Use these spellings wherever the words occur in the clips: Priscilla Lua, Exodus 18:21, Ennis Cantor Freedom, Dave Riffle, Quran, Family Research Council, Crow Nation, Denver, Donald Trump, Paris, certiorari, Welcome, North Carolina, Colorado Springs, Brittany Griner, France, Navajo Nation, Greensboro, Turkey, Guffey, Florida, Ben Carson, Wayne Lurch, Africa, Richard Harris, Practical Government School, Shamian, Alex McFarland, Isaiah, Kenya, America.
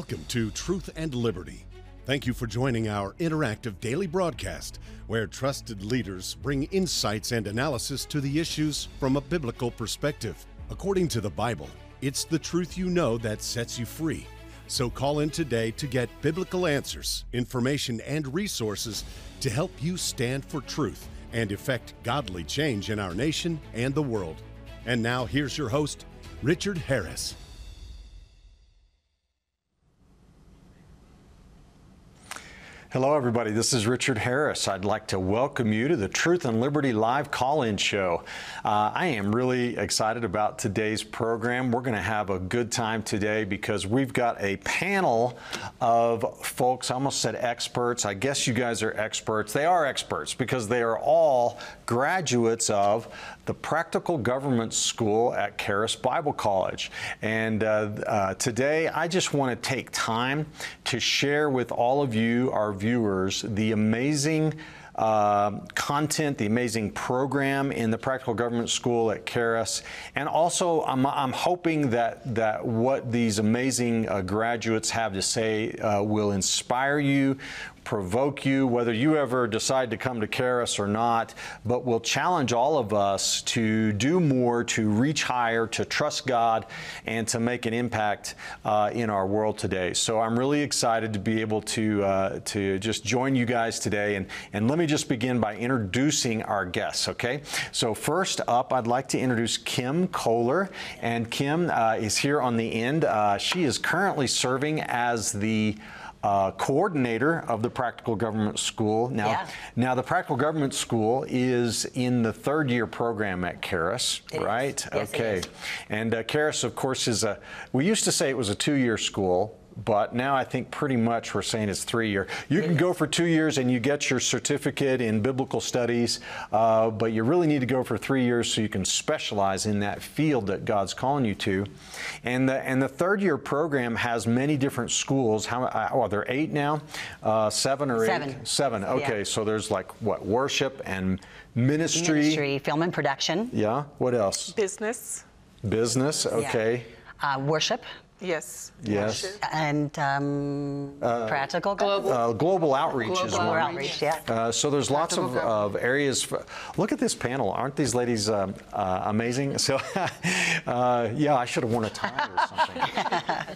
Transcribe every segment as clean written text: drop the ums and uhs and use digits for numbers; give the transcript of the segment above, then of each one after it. Welcome to Truth and Liberty. Thank you for joining our interactive daily broadcast where trusted leaders bring insights and analysis to the issues from a biblical perspective. According to the Bible, it's the truth you know that sets you free. So call in today to get biblical answers, information, and resources to help you stand for truth and effect godly change in our nation and the world. And now here's your host, Richard Harris. Hello everybody, this is Richard Harris. I'd like to welcome you to the Truth and Liberty live call-in show. I am really excited about today's program. We're gonna have a good time today because we've got a panel of folks, I almost said experts. I guess you guys are experts. They are experts because they are all graduates of the Practical Government School at Charis Bible College. And today I just wanna take time to share with all of you, our viewers, the amazing content, the amazing program in the Practical Government School at Charis. And also, I'm hoping that what these amazing graduates have to say will inspire you, provoke you, whether you ever decide to come to Charis or not, but will challenge all of us to do more, to reach higher, to trust God, and to make an impact in our world today. So I'm really excited to be able to just join you guys today. And let me just begin by introducing our guests, okay? So first up, I'd like to introduce Kim Kohler. And Kim is here on the end. She is currently serving as the coordinator of the Practical Government School. Now the Practical Government School is in the third-year program at Charis, right? Yes, okay. And Charis, of course, is we used to say it was a two-year school, but now I think pretty much we're saying it's 3 years. You can go for 2 years and you get your certificate in biblical studies, but you really need to go for 3 years so you can specialize in that field that God's calling you to. And the third-year program has many different schools. How are there 8 now? 7 or 8? 7. 7, okay, yeah. So there's like, what, worship and ministry? Ministry, film and production. Yeah, what else? Business. Business, okay. Yeah. Worship. Yes. Yes. And practical global outreach is one. Global outreach, yeah. So there's lots of areas. Look at this panel. Aren't these ladies amazing? So, yeah, I should have worn a tie or something.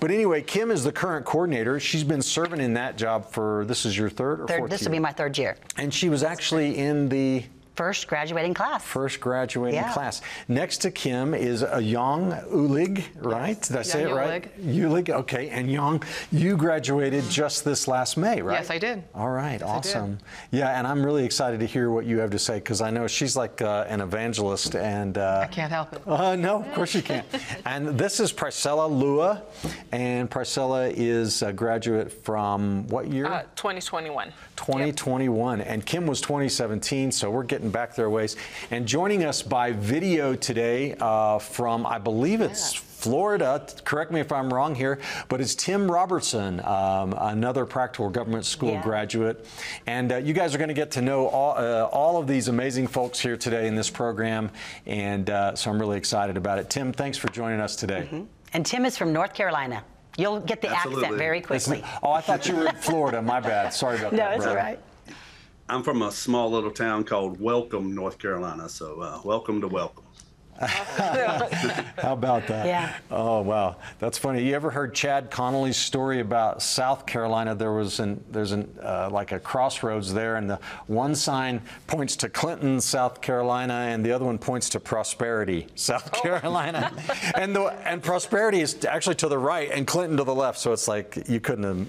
But anyway, Kim is the current coordinator. She's been serving in that job for, this is your third or fourth year? This will be my third year. And she was actually in the first graduating class. First graduating class. Next to Kim is Yong Ulig, right? Did I say it right? Ulig. Okay. And Yong, you graduated just this last May, right? Yes, I did. All right. Yes, awesome. Yeah, and I'm really excited to hear what you have to say because I know she's like an evangelist, and I can't help it. No, of course you can't. And this is Priscilla Lua, and Priscilla is a graduate from what year? 2021. 2021, yep. And Kim was 2017, so we're getting back their ways. And joining us by video today from, I believe it's Florida, correct me if I'm wrong here, but it's Tim Robertson, another Practical Government School graduate. And you guys are going to get to know all of these amazing folks here today in this program, and so I'm really excited about it. Tim, thanks for joining us today. Mm-hmm. And Tim is from North Carolina. You'll get the accent very quickly. Oh, I thought you were in Florida. My bad. Sorry about that. No, it's all right. I'm from a small little town called Welcome, North Carolina, so welcome to Welcome. How about that? Yeah. Oh, wow. That's funny. You ever heard Chad Connolly's story about South Carolina? There's like a crossroads there, and the one sign points to Clinton, South Carolina, and the other one points to Prosperity, South Carolina. And Prosperity is actually to the right and Clinton to the left, so it's like you couldn't have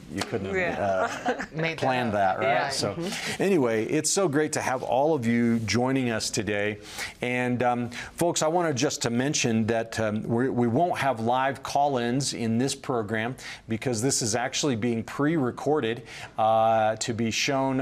planned that, right? Yeah. So anyway, it's so great to have all of you joining us today. And folks, I wanted just to mention that we won't have live call-ins in this program because this is actually being pre-recorded to be shown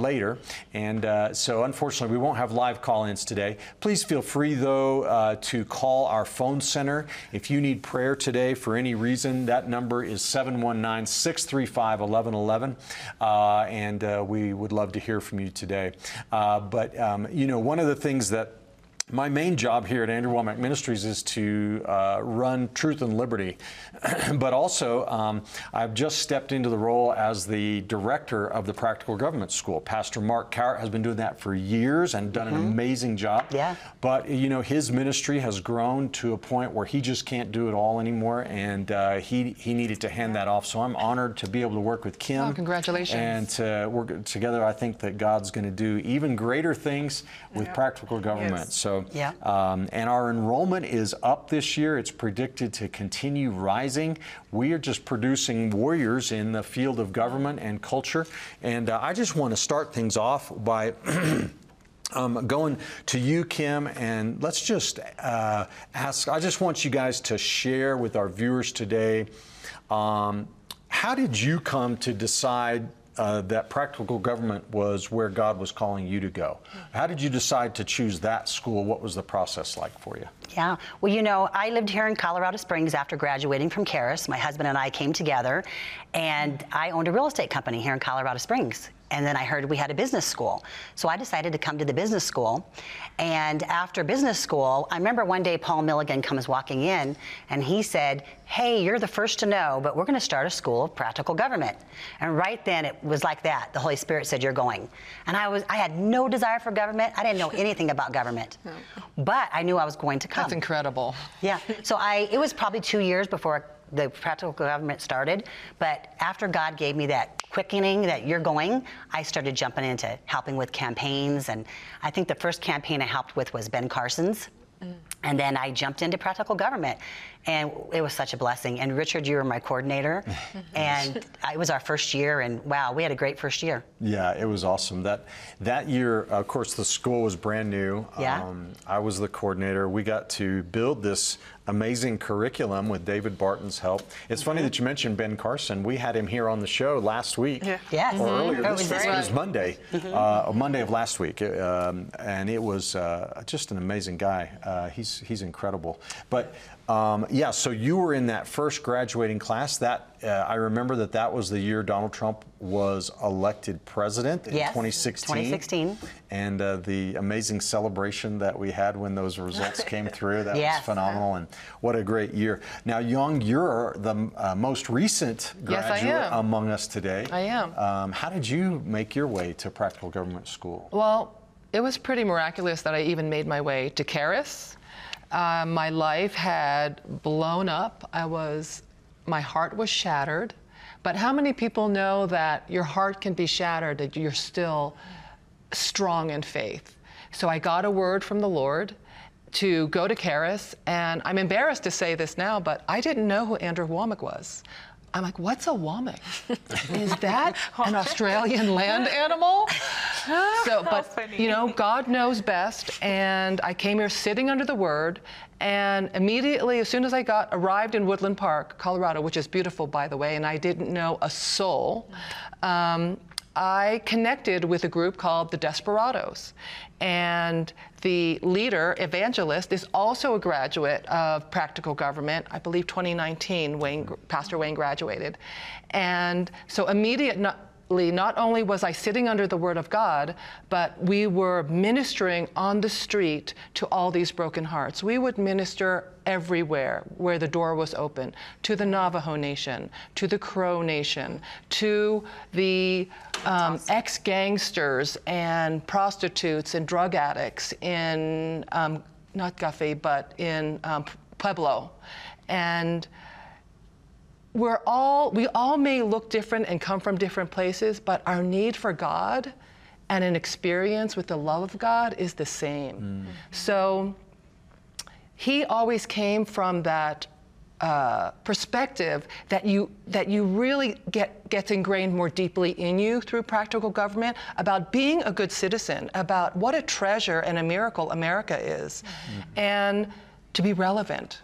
later. And so unfortunately, we won't have live call-ins today. Please feel free, though, to call our phone center. If you need prayer today for any reason, that number is 719-635-1111. And we would love to hear from you today. But, you know, one of the things that My main job here at Andrew Wommack Ministries is to run Truth and Liberty, but also I've just stepped into the role as the director of the Practical Government School. Pastor Mark Cowart has been doing that for years and done an amazing job. Yeah. But you know, his ministry has grown to a point where he just can't do it all anymore, and he needed to hand that off. So I'm honored to be able to work with Kim. Oh, congratulations! And to work together, I think that God's going to do even greater things with Practical Government. Yes. So. Yeah. And our enrollment is up this year. It's predicted to continue rising. We are just producing warriors in the field of government and culture. And I just want to start things off by going to you, Kim, and let's just ask, I just want you guys to share with our viewers today, how did you come to decide that practical government was where God was calling you to go? How did you decide to choose that school? What was the process like for you? Yeah, well, you know, I lived here in Colorado Springs after graduating from Charis. My husband and I came together, and I owned a real estate company here in Colorado Springs. And then I heard we had a business school. So I decided to come to the business school. And after business school, I remember one day Paul Milligan comes walking in and he said, "Hey, you're the first to know, but we're gonna start a school of practical government." And right then it was like that. The Holy Spirit said, "You're going." And I had no desire for government. I didn't know anything about government, but I knew I was going to come. That's incredible. Yeah, so it was probably 2 years before the practical government started, but after God gave me that quickening that you're going, I started jumping into helping with campaigns. And I think the first campaign I helped with was Ben Carson's. And then I jumped into practical government, and it was such a blessing. And Richard, you were my coordinator, and it was our first year, and wow, we had a great first year. Yeah, it was awesome. That year, of course, the school was brand new. Yeah. I was the coordinator. We got to build this amazing curriculum with David Barton's help. It's funny that you mentioned Ben Carson. We had him here on the show last week. Yeah. Yes. Or earlier this week. It was Monday, Monday of last week, and it was just an amazing guy. He's incredible. But yeah, so you were in that first graduating class. That I remember that was the year Donald Trump was elected president in 2016. 2016. And the amazing celebration that we had when those results came through, that was phenomenal. And what a great year. Now, Yong, you're the most recent graduate among us today. I am. How did you make your way to Practical Government School? Well, it was pretty miraculous that I even made my way to Charis. My life had blown up. My heart was shattered. But how many people know that your heart can be shattered, that you're still strong in faith? So I got a word from the Lord to go to Charis, and I'm embarrassed to say this now, but I didn't know who Andrew Wommack was. I'm like, what's a wommack? Is that an Australian land animal? So, but you know, God knows best. And I came here sitting under the Word, and immediately, as soon as I arrived in Woodland Park, Colorado, which is beautiful, by the way, and I didn't know a soul. I connected with a group called the Desperados, and the leader, evangelist, is also a graduate of Practical Government. I believe 2019, Pastor Wayne graduated. And so immediately, not only was I sitting under the Word of God, but we were ministering on the street to all these broken hearts. We would minister everywhere where the door was open, to the Navajo Nation, to the Crow Nation, to the ex-gangsters and prostitutes and drug addicts in, not Guffey, but in Pueblo. And we all may look different and come from different places, but our need for God and an experience with the love of God is the same. So he always came from that perspective that you really gets ingrained more deeply in you through practical government, about being a good citizen, about what a treasure and a miracle America is, and to be relevant.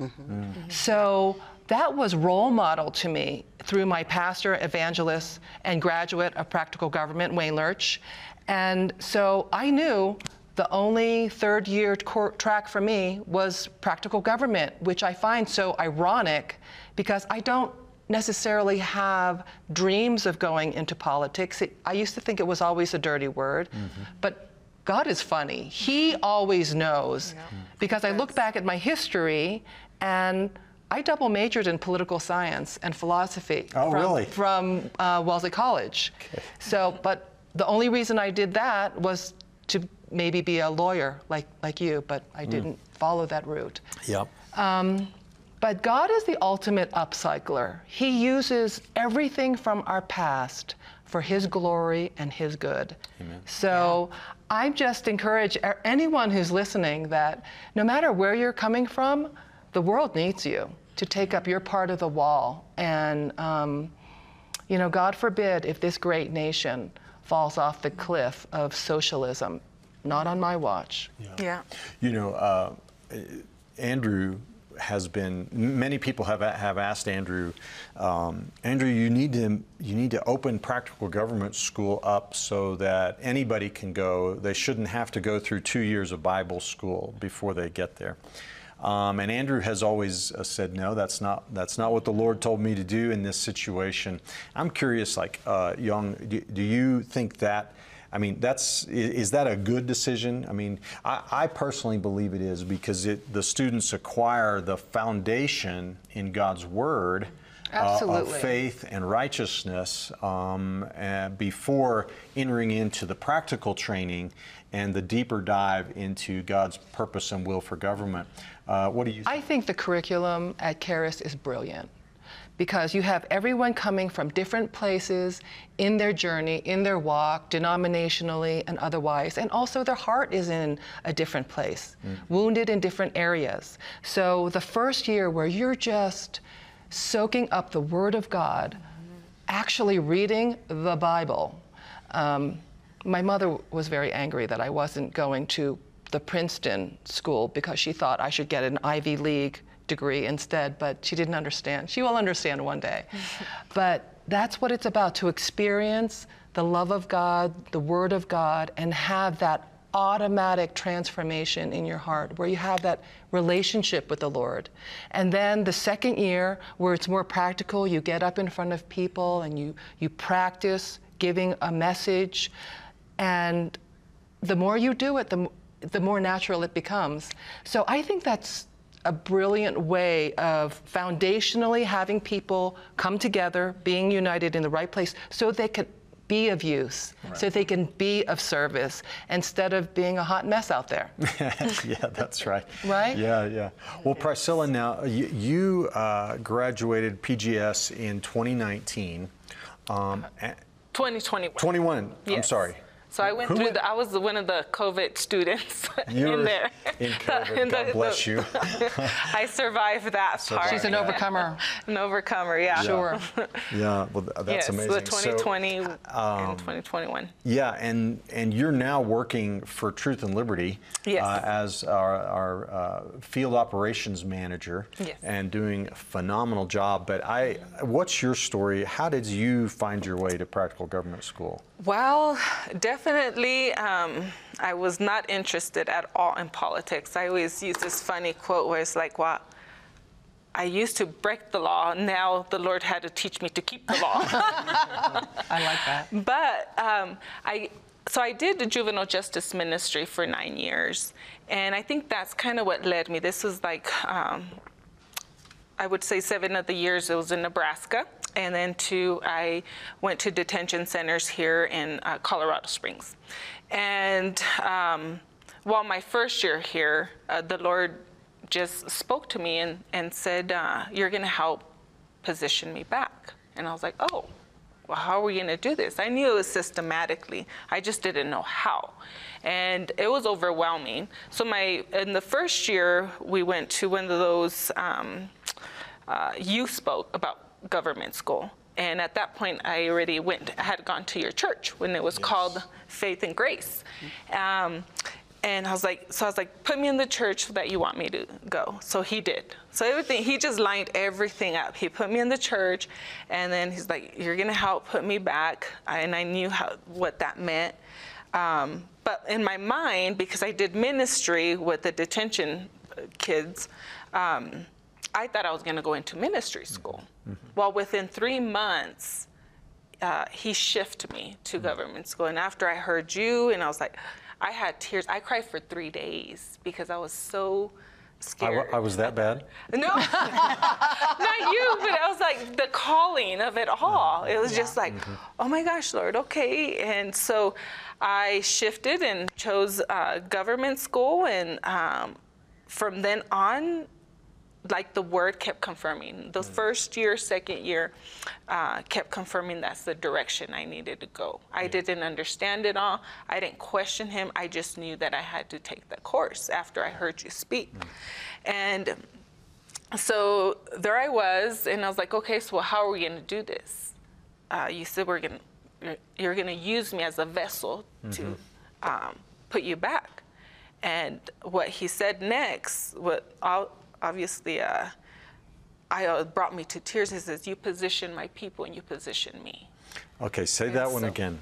So that was role model to me through my pastor, evangelist, and graduate of practical government, Wayne Lurch. And so I knew the only third-year track for me was practical government, which I find so ironic because I don't necessarily have dreams of going into politics. I used to think it was always a dirty word, but God is funny. He always knows. Yeah. Because I look back at my history, and I double majored in political science and philosophy from Wellesley College. Okay. So, but the only reason I did that was to maybe be a lawyer like you, but I didn't follow that route. Yep. But God is the ultimate upcycler. He uses everything from our past for His glory and His good. Amen. So yeah. I just encourage anyone who's listening that no matter where you're coming from, the world needs you to take up your part of the wall. And, you know, God forbid if this great nation falls off the cliff of socialism. Not on my watch. Yeah. Yeah. You know, Andrew has been, many people have asked Andrew, you need to open Practical Government School up so that anybody can go. They shouldn't have to go through 2 years of Bible school before they get there. And Andrew has always said, no, that's not what the Lord told me to do in this situation. I'm curious, like, Yong, do you think that, I mean, is that a good decision? I mean, I personally believe it is, because the students acquire the foundation in God's Word of faith and righteousness before entering into the practical training and the deeper dive into God's purpose and will for government. What do you think? I think the curriculum at Charis is brilliant, because you have everyone coming from different places in their journey, in their walk, denominationally and otherwise. And also their heart is in a different place, wounded in different areas. So the first year where you're just soaking up the Word of God, actually reading the Bible. My mother was very angry that I wasn't going to the Princeton school, because she thought I should get an Ivy League degree instead, but she didn't understand. She will understand one day. But that's what it's about, to experience the love of God, the Word of God, and have that automatic transformation in your heart where you have that relationship with the Lord. And then the second year, where it's more practical, you get up in front of people and you practice giving a message. And the more you do it, the more natural it becomes. So I think that's a brilliant way of foundationally having people come together, being united in the right place, so they can be of use, so they can be of service, instead of being a hot mess out there. Yeah, that's right. Right? Yeah, yeah. Well, Priscilla, now, you graduated PGS in 2019. 2021. 21, yes. I'm sorry. So I went through I was one of the COVID students in there. In COVID, God bless you. I survived that part. She's an overcomer. An overcomer, yeah. Sure. Yeah, well, that's amazing. So 2020 and 2021. Yeah, and you're now working for Truth and Liberty as our field operations manager and doing a phenomenal job. But what's your story? How did you find your way to Practical Government School? Well, definitely, I was not interested at all in politics. I always use this funny quote where it's like, wow, I used to break the law. Now the Lord had to teach me to keep the law. I like that. But I did the juvenile justice ministry for 9 years. And I think that's kind of what led me. This was like, I would say 7 of the years it was in Nebraska. And then I went to detention centers here in Colorado Springs. And while my first year here, the Lord just spoke to me and said, you're going to help position me back. And I was like, oh, well, how are we going to do this? I knew it was systematically. I just didn't know how. And it was overwhelming. So in the first year, we went to one of those, you spoke about government school, and at that point I had gone to your church when it was called Faith and Grace, and I was like, put me in the church that you want me to go. So he did. So everything, he just lined everything up. He put me in the church, and then he's like, you're gonna help put me back, and I knew what that meant. But in my mind, because I did ministry with the detention kids, I thought I was going to go into ministry school. Well, within 3 months, he shifted me to government school. And after I heard you, and I was like, I had tears. I cried for 3 days because I was so scared. I was that bad? No, not you, but I was like the calling of it all. It was just like, oh my gosh, Lord, okay. And so I shifted and chose government school, and from then on, like the word kept confirming. The first year, second year, kept confirming that's the direction I needed to go. I didn't understand it all. I didn't question him. I just knew that I had to take the course after I heard you speak. And so there I was, and I was like, okay, so how are we going to do this? You said you're going to use me as a vessel to put you back. And what he said next, obviously, brought me to tears. He says, you position my people and you position me. Okay, say that one again.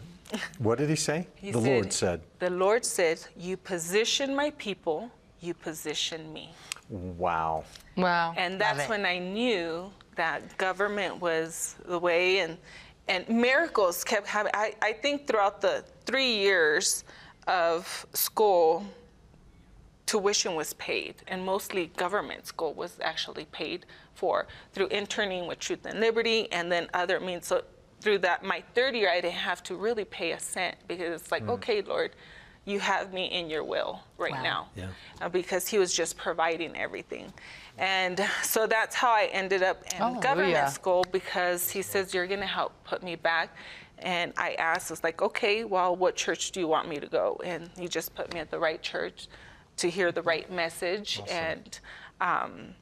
What did he say? The Lord said. The Lord said, you position my people, you position me. Wow. Wow. And that's when I knew that government was the way, and miracles kept happening. I think throughout the 3 years of school, tuition was paid, and mostly government school was actually paid for through interning with Truth and Liberty, and then other means. So through that, my third year, I didn't have to really pay a cent, because it's like, okay, Lord, you have me in your will right now, because he was just providing everything. And so that's how I ended up in government school, because he says, you're going to help put me back. And I asked, it's like, okay, well, what church do you want me to go? And he just put me at the right church to hear the right message. Awesome.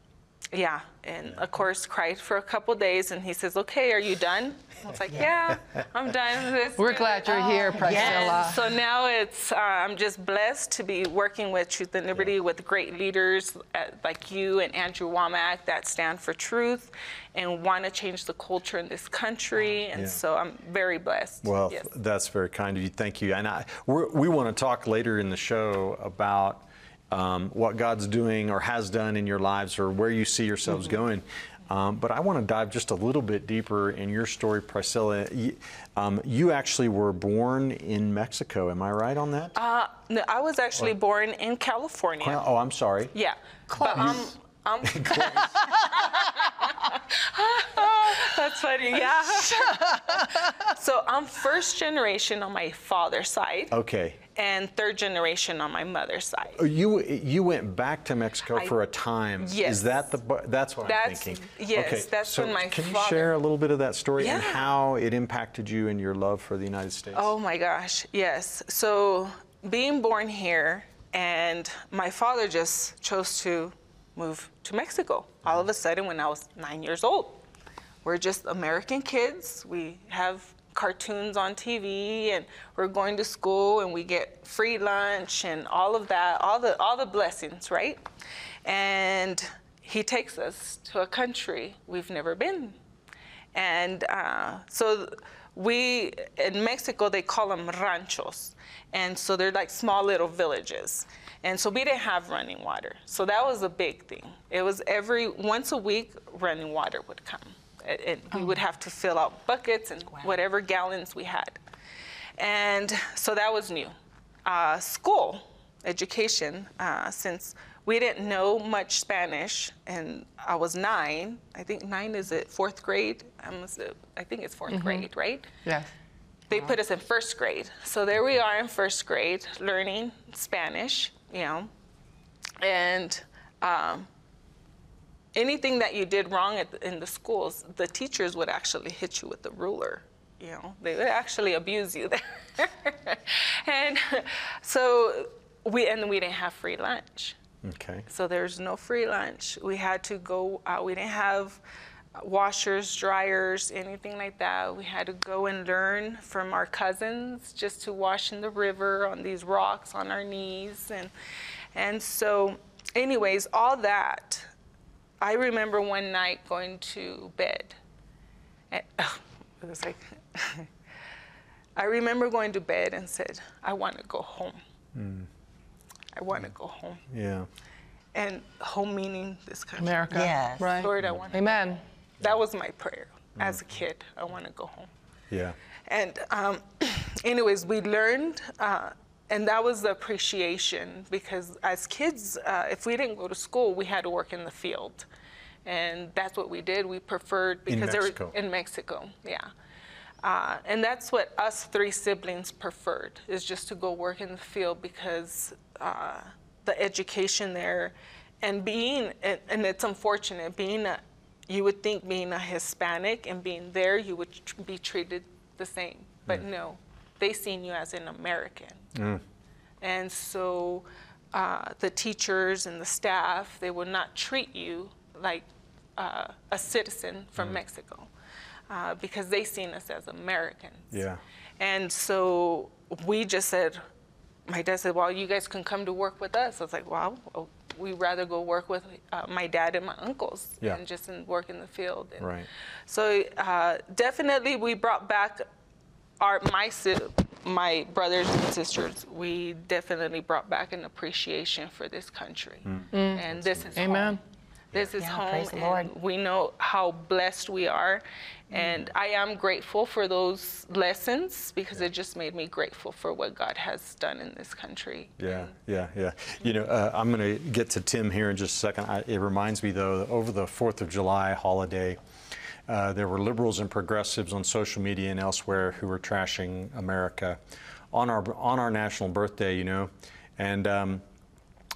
And of course cried for a couple days, and he says, okay, are you done? I was like, yeah, I'm done with this. We're glad you're here, Priscilla. Yes. So now it's, I'm just blessed to be working with Truth and Liberty with great leaders like you and Andrew Wommack that stand for truth and want to change the culture in this country. And so I'm very blessed. Well, that's very kind of you. Thank you. And we want to talk later in the show about what God's doing or has done in your lives, or where you see yourselves going. But I want to dive just a little bit deeper in your story, Priscilla. You actually were born in Mexico. Am I right on that? No, I was actually born in California. Oh, I'm sorry. Yeah. Close. But, Close. That's funny. Yeah. So I'm first generation on my father's side. Okay. And third generation on my mother's side. You went back to Mexico for a time. Yes. Is that that's what I'm thinking? Yes. Okay. That's so when my father. Can you share a little bit of that story and how it impacted you and your love for the United States? Oh my gosh. Yes. So being born here, and my father just chose to move to Mexico. All of a sudden, when I was 9 years old, we're just American kids. We have cartoons on TV, and we're going to school, and we get free lunch and all of that, all the blessings, right? And he takes us to a country we've never been. And so we, in Mexico, they call them ranchos. And so they're like small little villages. And so we didn't have running water. So that was a big thing. It was once a week, running water would come. We would have to fill out buckets and whatever gallons we had. And so that was new. School, education, since we didn't know much Spanish, and I was 9. I think 9 is it 4th grade? I think it's 4th grade, right? Yes. They put us in 1st grade. So there we are in 1st grade, learning Spanish, you know. And anything that you did wrong in the schools, the teachers would actually hit you with the ruler. You know, they would actually abuse you there. And so we didn't have free lunch. Okay. So there's no free lunch. We had to go. We didn't have washers, dryers, anything like that. We had to go and learn from our cousins just to wash in the river on these rocks on our knees, and so, anyways, all that. I remember one night going to bed, and it was like, I remember going to bed and said, I want to go home. I want to go home. Yeah. And home meaning this country. America. Yes. Right. Lord, I want to go home. That was my prayer as a kid. I want to go home. Yeah. And anyways, we learned And that was the appreciation, because as kids, if we didn't go to school, we had to work in the field. And that's what we did. We preferred, because they were in Mexico, yeah. And that's what us three siblings preferred, is just to go work in the field, because the education there, and being, and it's unfortunate, being a, you would think being a Hispanic and being there, you would be treated the same, but no. They seen you as an American. And so the teachers and the staff, they will not treat you like a citizen from Mexico, because they seen us as Americans. Yeah. And so we just said, my dad said, well, you guys can come to work with us. I was like, wow, well, we'd rather go work with my dad and my uncles than just work in the field. And so definitely we brought back my brothers and sisters, we definitely brought back an appreciation for this country. And this is home. This is home. Praise the Lord. We know how blessed we are. And I am grateful for those lessons, because it just made me grateful for what God has done in this country. You know, I'm going to get to Tim here in just a second. It reminds me, though, that over the 4th of July holiday, there were liberals and progressives on social media and elsewhere who were trashing America on our national birthday, you know. And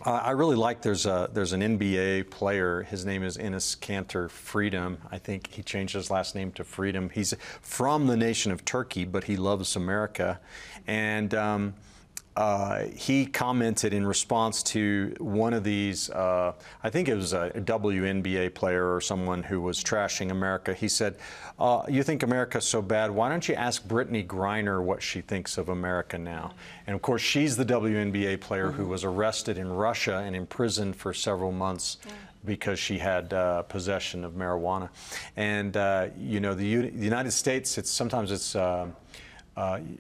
I really like, there's an NBA player, his name is Ennis Cantor Freedom. I think he changed his last name to Freedom. He's from the nation of Turkey, but he loves America. And he commented in response to one of these, I think it was a WNBA player or someone who was trashing America. He said, you think America's so bad, why don't you ask Brittany Griner what she thinks of America now? And of course, she's the WNBA player who was arrested in Russia and imprisoned for several months because she had possession of marijuana. And, you know, the United States,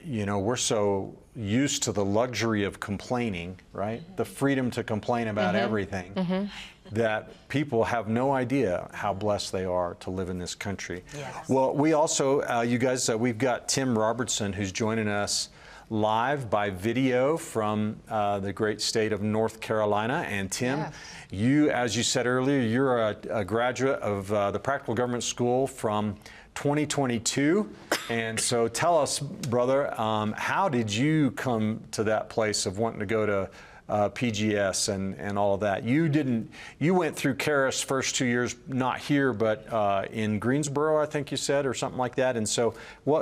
you know, we're so used to the luxury of complaining, right? The freedom to complain about everything, that people have no idea how blessed they are to live in this country. Well, we also, you guys, we've got Tim Robertson, who's joining us live by video from the great state of North Carolina. And Tim, you, as you said earlier, you're a graduate of the Practical Government School from 2022. And so tell us, brother, how did you come to that place of wanting to go to PGS and all of that? You went through Charis first 2 years, not here, but in Greensboro, I think you said, or something like that. And so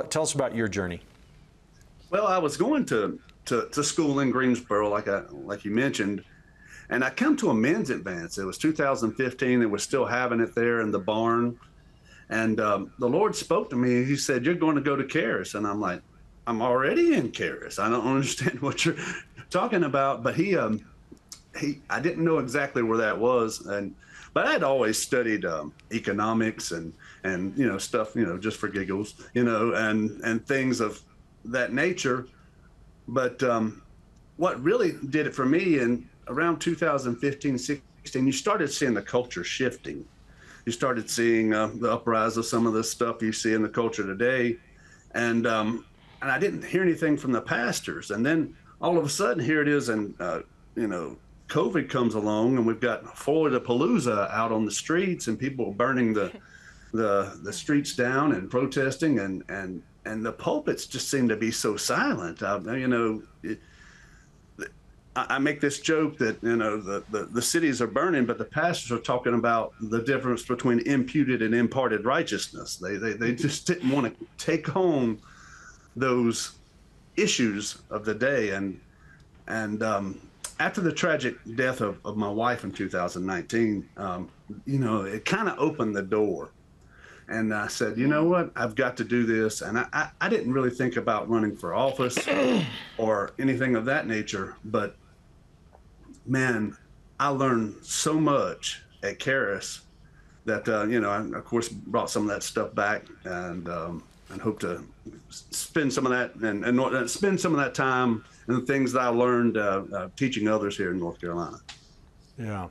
tell us about your journey. Well, I was going to school in Greensboro, like you mentioned, and I come to a men's advance. It was 2015, they were still having it there in the barn. And the Lord spoke to me. He said, "You're going to go to Charis," and I'm like, "I'm already in Charis. I don't understand what you're talking about." But I didn't know exactly where that was, but I'd always studied economics and you know stuff, you know, just for giggles, you know, and things of that nature. But what really did it for me, in around 2015, 16, you started seeing the culture shifting. You started seeing the uprise of some of the stuff you see in the culture today, and I didn't hear anything from the pastors. And then all of a sudden, here it is, and you know, COVID comes along, and we've got Florida Palooza out on the streets, and people burning the streets down and protesting, and the pulpits just seem to be so silent. You know. I make this joke that, you know, the cities are burning, but the pastors are talking about the difference between imputed and imparted righteousness. They just didn't want to take home those issues of the day. And after the tragic death of my wife in 2019, you know, it kind of opened the door. And I said, you know what, I've got to do this. And I didn't really think about running for office or anything of that nature. But man, I learned so much at Charis that, you know, I, of course, brought some of that stuff back and hope to spend some of that and spend some of that time and the things that I learned teaching others here in North Carolina. Yeah,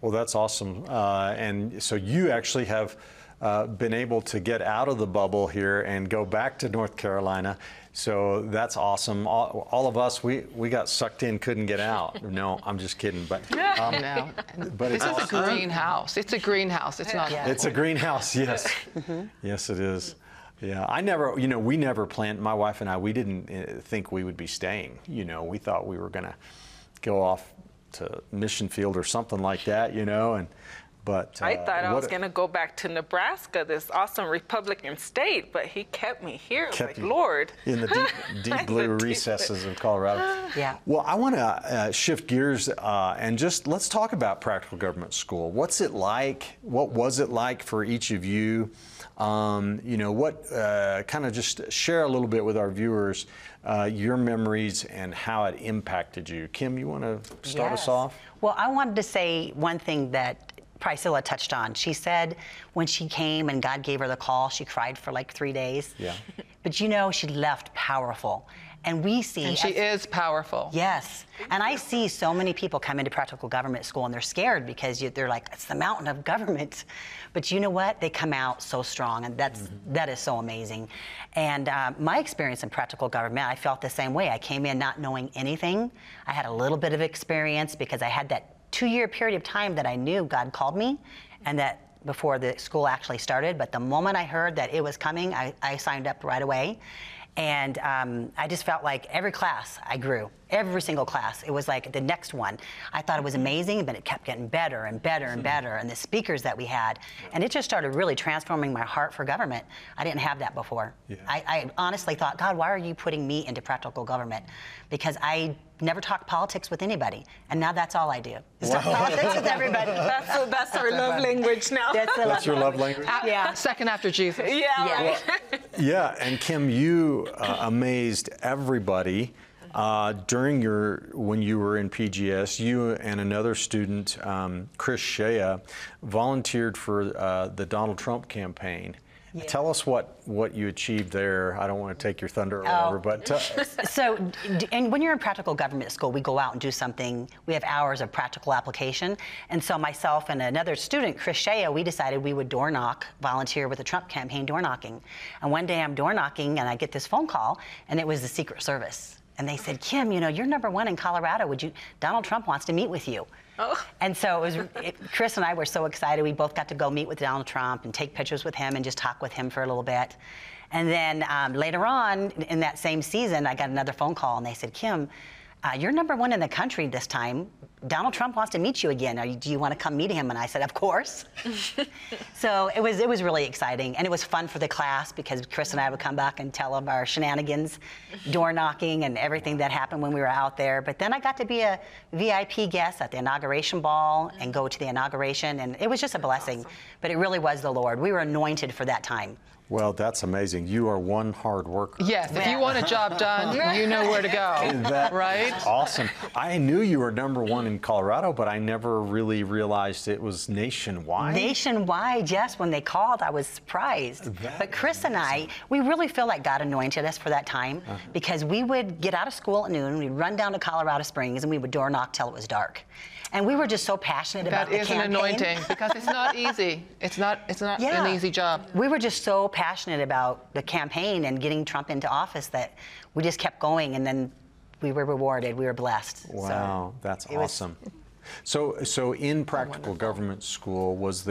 well, that's awesome. And so you actually have been able to get out of the bubble here and go back to North Carolina. So that's awesome. All of us, we got sucked in, couldn't get out. No, I'm just kidding. But no, but this is awesome. A greenhouse. It's a greenhouse. It's not. Yeah. It's a greenhouse. Yes, yes, it is. Yeah, I never. You know, we never planned. My wife and I, we didn't think we would be staying. You know, we thought we were gonna go off to mission field or something like that. You know, and. But, I thought I was going to go back to Nebraska, this awesome Republican state, but he kept me here, kept like, Lord. In the deep blue recesses of Colorado. Yeah. Well, I want to shift gears and just let's talk about Practical Government School. What's it like? What was it like for each of you? You know, what kind of just share a little bit with our viewers your memories and how it impacted you. Kim, you want to start us off? Well, I wanted to say one thing that Priscilla touched on. She said when she came and God gave her the call, she cried for like 3 days. Yeah. But you know, she left powerful. And we see... And she is powerful. Yes. And I see so many people come into Practical Government School and they're scared because they're like, it's the mountain of government. But you know what? They come out so strong, and that's, that is so amazing. And my experience in Practical Government, I felt the same way. I came in not knowing anything. I had a little bit of experience because I had that two-year period of time that I knew God called me, and that before the school actually started. But the moment I heard that it was coming, I signed up right away. And I just felt like every class I grew, every single class. It was like the next one. I thought it was amazing, but it kept getting better and better and better, and the speakers that we had. And it just started really transforming my heart for government. I didn't have that before. Yeah. I honestly thought, God, why are you putting me into Practical Government? Because I never talk politics with anybody, and now that's all I do. Is talk politics with everybody. That's our love language now. That's your love language? Yeah. Second after Jesus. Yeah. Yeah, well, yeah. And Kim, you amazed everybody. During when you were in PGS, you and another student, Chris Shea, volunteered for the Donald Trump campaign. Yeah. Tell us what you achieved there. I don't want to take your thunder or whatever, but tell us. So, and when you're in Practical Government School, we go out and do something. We have hours of practical application. And so myself and another student, Chris Shea, we decided we would door knock, volunteer with the Trump campaign door knocking. And one day I'm door knocking and I get this phone call, and it was the Secret Service. And they said, Kim, you know, you're #1 in Colorado. Donald Trump wants to meet with you. Oh. And so Chris and I were so excited. We both got to go meet with Donald Trump and take pictures with him and just talk with him for a little bit. And then later on in that same season, I got another phone call, and they said, Kim, you're #1 in the country this time. Donald Trump wants to meet you again. Do you want to come meet him? And I said, of course. So it was really exciting, and it was fun for the class because Chris and I would come back and tell of our shenanigans, door knocking, and everything that happened when we were out there. But then I got to be a VIP guest at the inauguration ball and go to the inauguration, and it was just a blessing. Awesome. But it really was the Lord. We were anointed for that time. Well, that's amazing. You are one hard worker. Yes, if you want a job done, you know where to go, right? Awesome. I knew you were #1 in Colorado, but I never really realized it was nationwide. Nationwide, yes. When they called, I was surprised. But Chris and I, we really feel like God anointed us for that time because we would get out of school at noon, we'd run down to Colorado Springs, and we would door knock till it was dark. And we were just so passionate about the campaign. That is an anointing because it's not easy. It's not an easy job. We were just so passionate about the campaign and getting Trump into office that we just kept going, and then we were rewarded. We were blessed. Wow, so that's awesome. So in Practical Government School, was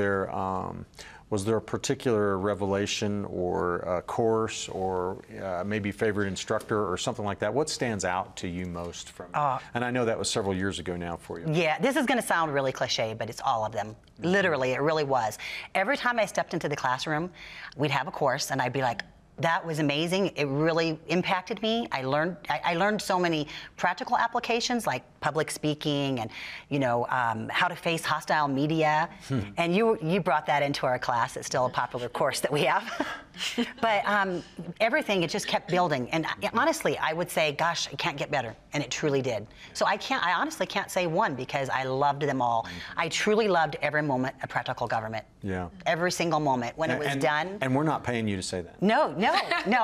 there a particular revelation or a course or maybe favorite instructor or something like that? What stands out to you most from it? And I know that was several years ago now for you. Yeah, this is going to sound really cliche, but it's all of them. Literally, it really was. Every time I stepped into the classroom, we'd have a course, and I'd be like, that was amazing. It really impacted me. I learned so many practical applications, like public speaking and, you know, how to face hostile media. And you brought that into our class. It's still a popular course that we have. But everything, it just kept building. And honestly, I would say, gosh, it can't get better. And it truly did. So I honestly can't say one because I loved them all. I truly loved every moment of Practical Government. Yeah. Every single moment when it was done. And we're not paying you to say that. No,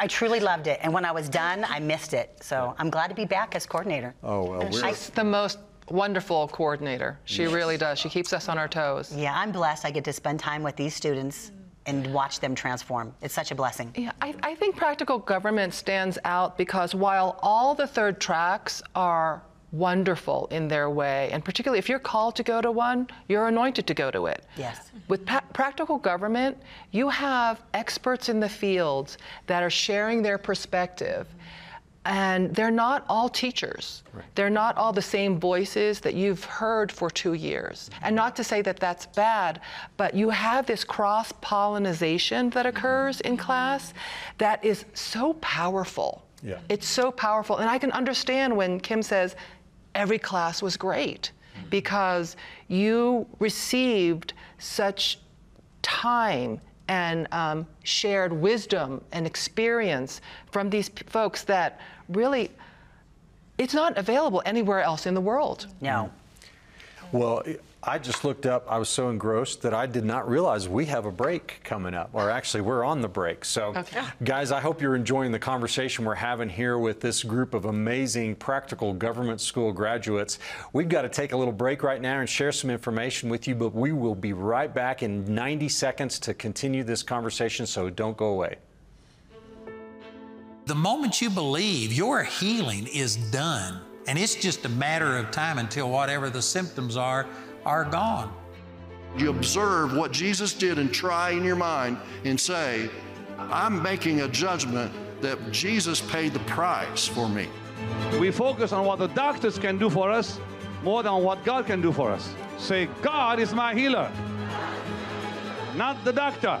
I truly loved it. And when I was done, I missed it. So I'm glad to be back as coordinator. Oh, well, she's the most wonderful coordinator. She really does. She keeps us on our toes. Yeah, I'm blessed. I get to spend time with these students. and watch them transform. It's such a blessing. Yeah, I think practical government stands out because while all the third tracks are wonderful in their way, and particularly if you're called to go to one, you're anointed to go to it. Yes. With practical government, you have experts in the fields that are sharing their perspective. And they're not all teachers. Right. They're not all the same voices that you've heard for 2 years. Mm-hmm. And not to say that that's bad, but you have this cross-pollination that occurs in class that is so powerful. Yeah. It's so powerful. And I can understand when Kim says every class was great because you received such time and shared wisdom and experience from these folks that really, it's not available anywhere else in the world. No. Well, I just looked up, I was so engrossed that I did not realize we have a break coming up, or actually we're on the break. So okay. Guys, I hope you're enjoying the conversation we're having here with this group of amazing practical government school graduates. We've got to take a little break right now and share some information with you, but we will be right back in 90 seconds to continue this conversation, so don't go away. The moment you believe your healing is done, and it's just a matter of time until whatever the symptoms are gone. You observe what Jesus did and try in your mind and say, I'm making a judgment that Jesus paid the price for me. We focus on what the doctors can do for us more than what God can do for us. Say, God is my healer, not the doctor.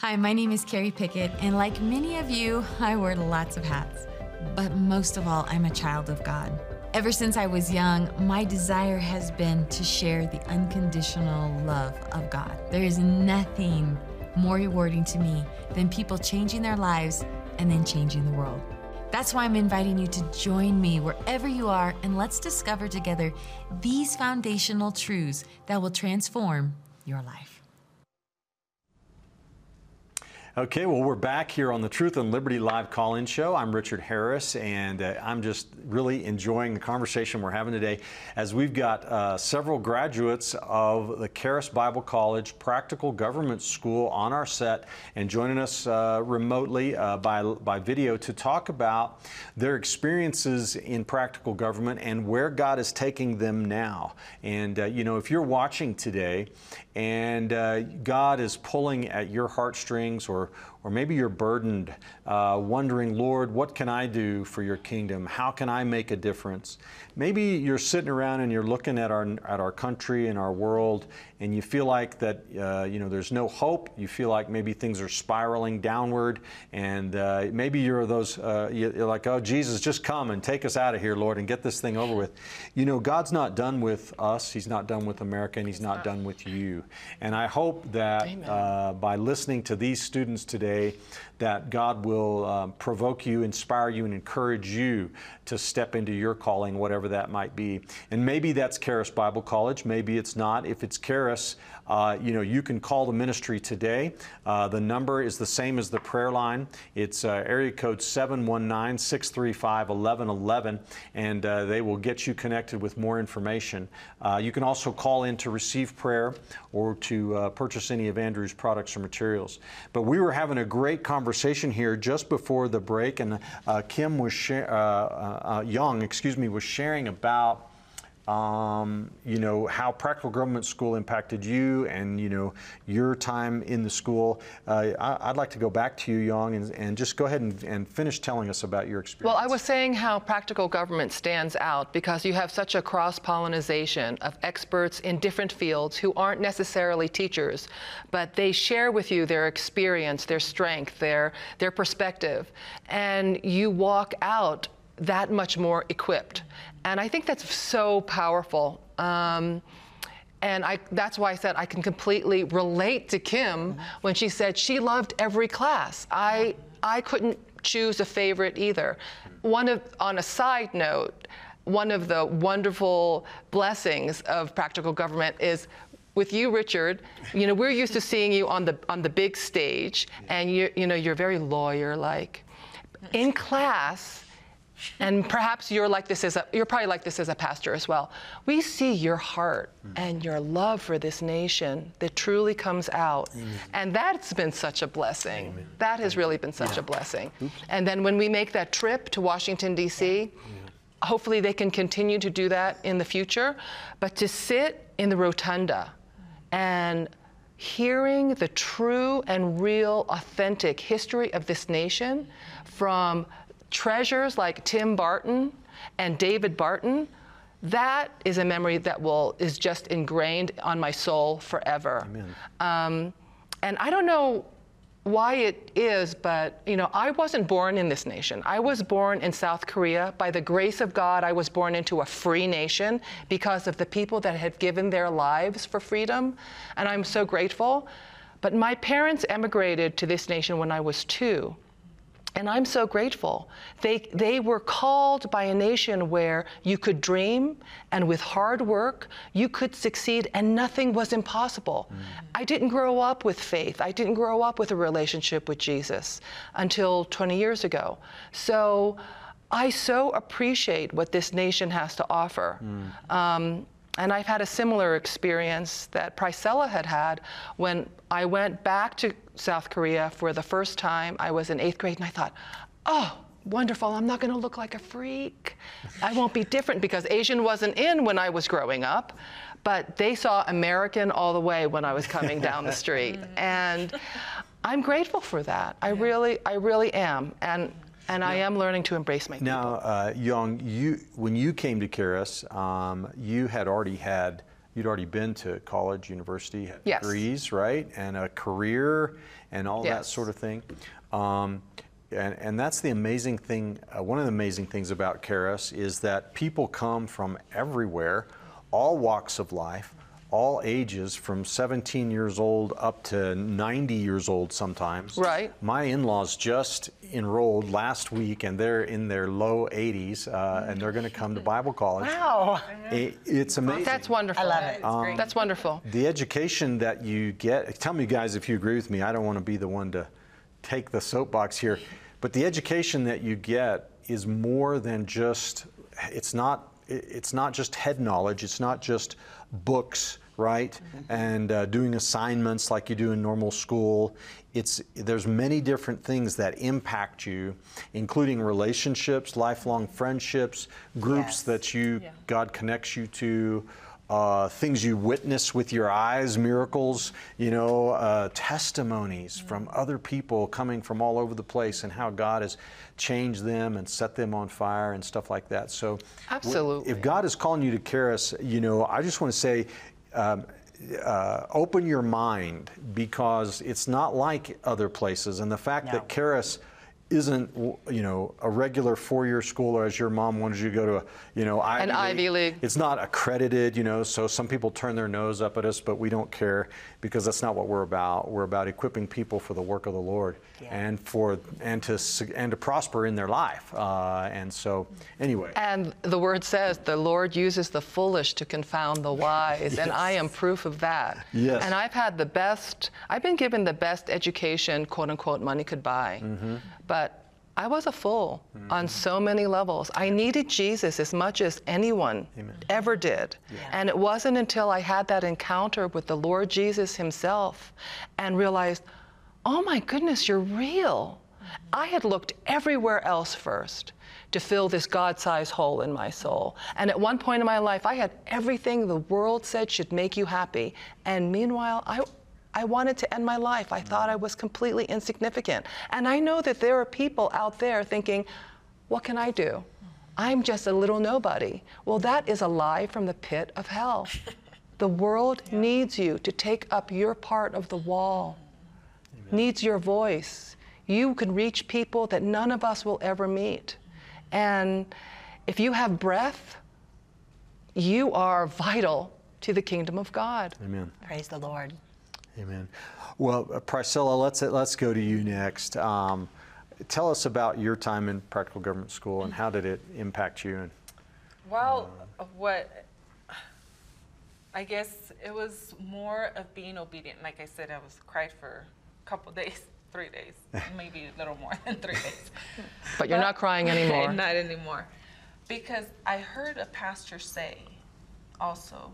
Hi, my name is Carrie Pickett, and like many of you, I wear lots of hats. But most of all, I'm a child of God. Ever since I was young, my desire has been to share the unconditional love of God. There is nothing more rewarding to me than people changing their lives and then changing the world. That's why I'm inviting you to join me wherever you are, and let's discover together these foundational truths that will transform your life. Okay, well, we're back here on the Truth and Liberty Live Call-In Show. I'm Richard Harris, and I'm just really enjoying the conversation we're having today as we've got several graduates of the Charis Bible College Practical Government School on our set and joining us remotely by video to talk about their experiences in practical government and where God is taking them now. And, you know, if you're watching today and God is pulling at your heartstrings or maybe you're burdened, wondering, Lord, what can I do for your kingdom? How can I make a difference? Maybe you're sitting around and you're looking at our country and our world, and you feel like that, you know, there's no hope. You feel like maybe things are spiraling downward, and maybe you're those, you're like, oh, Jesus, just come and take us out of here, Lord, and get this thing over with. You know, God's not done with us. He's not done with America, and He's not done with you. And I hope that by listening to these students today, that God will provoke you, inspire you, and encourage you to step into your calling, whatever that might be. And maybe that's Charis Bible College. Maybe it's not. If it's Charis, you know, you can call the ministry today. The number is the same as the prayer line. It's area code 719-635-1111, and they will get you connected with more information. You can also call in to receive prayer or to purchase any of Andrew's products or materials. But we were having a great conversation here just before the break, and Kim was Yong was sharing about you know, how Practical Government School impacted you and, you know, your time in the school. I'd like to go back to you, Yong, and just go ahead and finish telling us about your experience. Well, I was saying how practical government stands out because you have such a cross-pollination of experts in different fields who aren't necessarily teachers, but they share with you their experience, their strength, their perspective, and you walk out that much more equipped. And I think that's so powerful. And that's why I said I can completely relate to Kim when she said she loved every class. I couldn't choose a favorite either. On a side note, one of the wonderful blessings of practical government is with you, Richard, you know, we're used to seeing you on the big stage, and you're very lawyer-like. In class, and perhaps you're probably like this as a pastor as well. We see your heart and your love for this nation that truly comes out. Amen. And that's been such a blessing. Amen. That has really been such a blessing. And then when we make that trip to Washington, D.C., hopefully they can continue to do that in the future, but to sit in the rotunda and hearing the true and real, authentic history of this nation from treasures like Tim Barton and David Barton, that is a memory that is just ingrained on my soul forever. Amen. And I don't know why it is, but I wasn't born in this nation. I was born in South Korea. By the grace of God, I was born into a free nation because of the people that have given their lives for freedom, and I'm so grateful. But my parents emigrated to this nation when I was 2, and I'm so grateful. They were called by a nation where you could dream, and with hard work, you could succeed, and nothing was impossible. I didn't grow up with faith. I didn't grow up with a relationship with Jesus until 20 years ago. So I so appreciate what this nation has to offer. And I've had a similar experience that Priscilla had when I went back to South Korea for the first time. I was in 8th grade, and I thought, oh, wonderful, I'm not gonna look like a freak. I won't be different, because Asian wasn't in when I was growing up, but they saw American all the way when I was coming down the street. And I'm grateful for that. I really am. And I am learning to embrace my people. Now, Yong, when you came to Charis, you'd already been to college, university, had degrees, right? And a career and all that sort of thing. And that's the amazing thing. One of the amazing things about Charis is that people come from everywhere, all walks of life, all ages, from 17 years old up to 90 years old sometimes. Right. My in-laws just enrolled last week, and they're in their low 80s, and they're going to come to Bible college. Wow. It's amazing. That's wonderful. I love it. That's wonderful. The education that you get, tell me, guys, if you agree with me. I don't want to be the one to take the soapbox here, but the education that you get is more than just, it's not just head knowledge, it's not just books, right? And doing assignments like you do in normal school. There's many different things that impact you, including relationships, lifelong friendships, groups that God connects you to, things you witness with your eyes, miracles, testimonies from other people coming from all over the place, and how God has changed them and set them on fire and stuff like that. So absolutely, if God is calling you to Charis, I just want to say, open your mind, because it's not like other places. And the fact that Charis isn't, a regular four-year school, or as your mom wanted you to go to, an Ivy League. It's not accredited, so some people turn their nose up at us, but we don't care, because that's not what we're about. We're about equipping people for the work of the Lord and to prosper in their life. And so, anyway. And the Word says, the Lord uses the foolish to confound the wise, and I am proof of that. Yes. And I've been given the best education, quote unquote, money could buy. But I was a fool on so many levels. I needed Jesus as much as anyone ever did. And it wasn't until I had that encounter with the Lord Jesus himself and realized, oh my goodness, you're real. I had looked everywhere else first to fill this God-sized hole in my soul. And at one point in my life, I had everything the world said should make you happy. And meanwhile, I wanted to end my life. I thought I was completely insignificant. And I know that there are people out there thinking, what can I do? I'm just a little nobody. Well, that is a lie from the pit of hell. The world needs you to take up your part of the wall, needs your voice. You can reach people that none of us will ever meet. And if you have breath, you are vital to the kingdom of God. Amen. Praise the Lord. Amen. Well, Priscilla, let's go to you next. Tell us about your time in Practical Government School and how did it impact you? And, well, I guess it was more of being obedient. Like I said, I was cried for a couple of days, 3 days, maybe a little more than 3 days. But you're not crying anymore. Not anymore. Because I heard a pastor say also,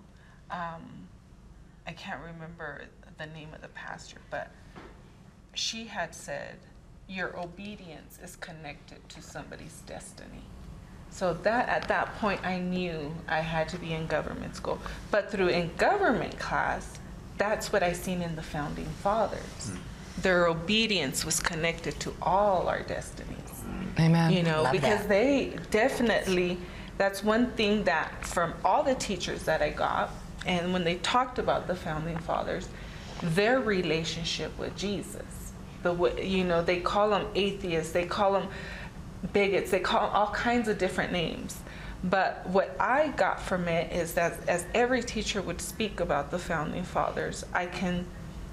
I can't remember the name of the pastor, but she had said, your obedience is connected to somebody's destiny. So that at that point, I knew I had to be in government school. But through in government class, that's what I seen in the founding fathers. Mm. Their obedience was connected to all our destinies. Amen. You know, love because that. They definitely, that's one thing that from all the teachers that I got, and when they talked about the founding fathers, their relationship with Jesus, you know, they call them atheists, they call them bigots, they call them all kinds of different names. But what I got from it is that as every teacher would speak about the founding fathers, it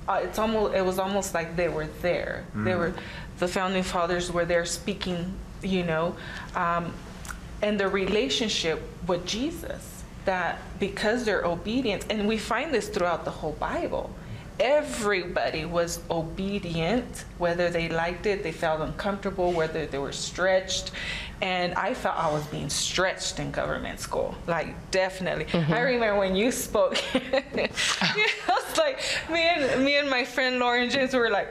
was almost like they were there. Mm. The founding fathers were there speaking, you know, and their relationship with Jesus, that because their obedience, and we find this throughout the whole Bible, everybody was obedient, whether they liked it, they felt uncomfortable, whether they were stretched. And I felt I was being stretched in government school, like definitely. Mm-hmm. I remember when you spoke, I was like, me and my friend Lauren James were like,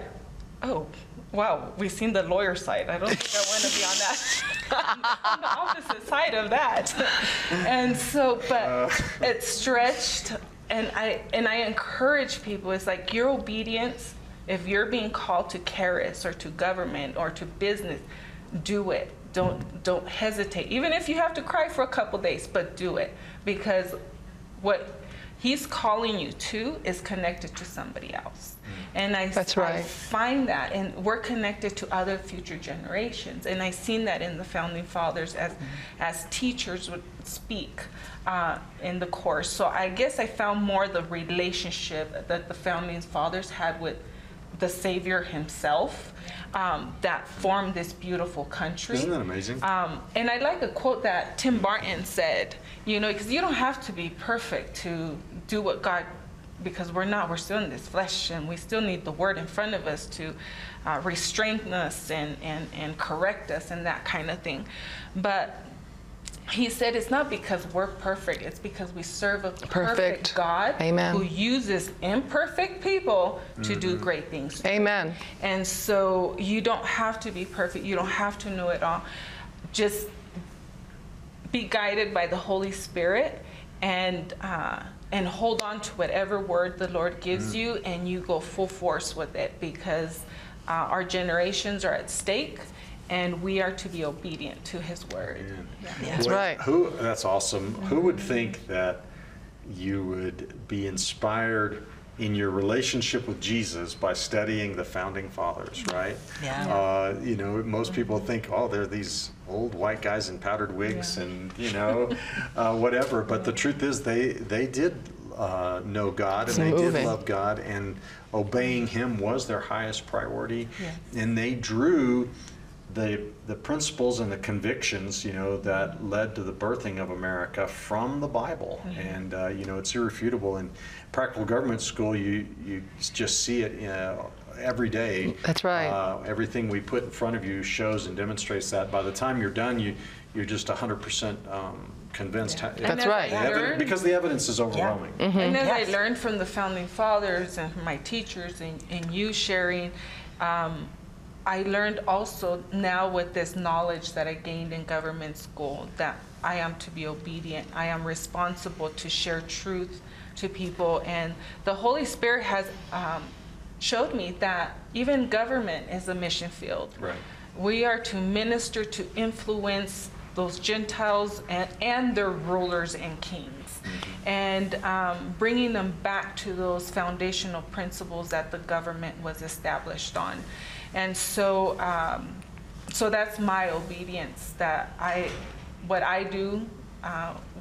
oh, wow, we've seen the lawyer side. I don't think I want to be on that, on the opposite side of that. And so, but it stretched, and I encourage people, it's like your obedience, if you're being called to Charis or to government or to business, do it. Don't hesitate. Even if you have to cry for a couple days, but do it. Because what he's calling you to is connected to somebody else. And I find that, and we're connected to other future generations. And I seen that in the founding fathers as teachers would speak in the course. So I guess I found more the relationship that the founding fathers had with the Savior himself that formed this beautiful country. Isn't that amazing? And I like a quote that Tim Barton said, you know, because you don't have to be perfect to do what God, because we're still in this flesh, and we still need the word in front of us to restrain us and correct us and that kind of thing. But he said it's not because we're perfect, it's because we serve a perfect God. Amen. Who uses imperfect people to do great things. Amen. And so you don't have to be perfect, you don't have to know it all. Just be guided by the Holy Spirit and hold on to whatever word the Lord gives you, and you go full force with it, because our generations are at stake, and we are to be obedient to His word. Yeah. That's right. That's awesome. Who would think that you would be inspired in your relationship with Jesus by studying the founding fathers, right? Yeah. You know, most people think, oh, they're these old white guys in powdered wigs and, you know, whatever. But the truth is they did know God, and they did love God, and obeying Him was their highest priority. Yes. And they drew the principles and the convictions, you know, that led to the birthing of America from the Bible. And you know, it's irrefutable. In Practical Government School, you just see it, you know, every day. That's right. Everything we put in front of you shows and demonstrates that. By the time you're done, you're just 100% convinced. Yeah. That's right. Because the evidence is overwhelming. Yeah. Mm-hmm. And as I learned from the founding fathers and my teachers and you sharing, I learned also now with this knowledge that I gained in government school that I am to be obedient. I am responsible to share truth to people. And the Holy Spirit has showed me that even government is a mission field. Right. We are to minister, to influence those Gentiles and their rulers and kings, and bringing them back to those foundational principles that the government was established on. And so, so that's my obedience, that what I do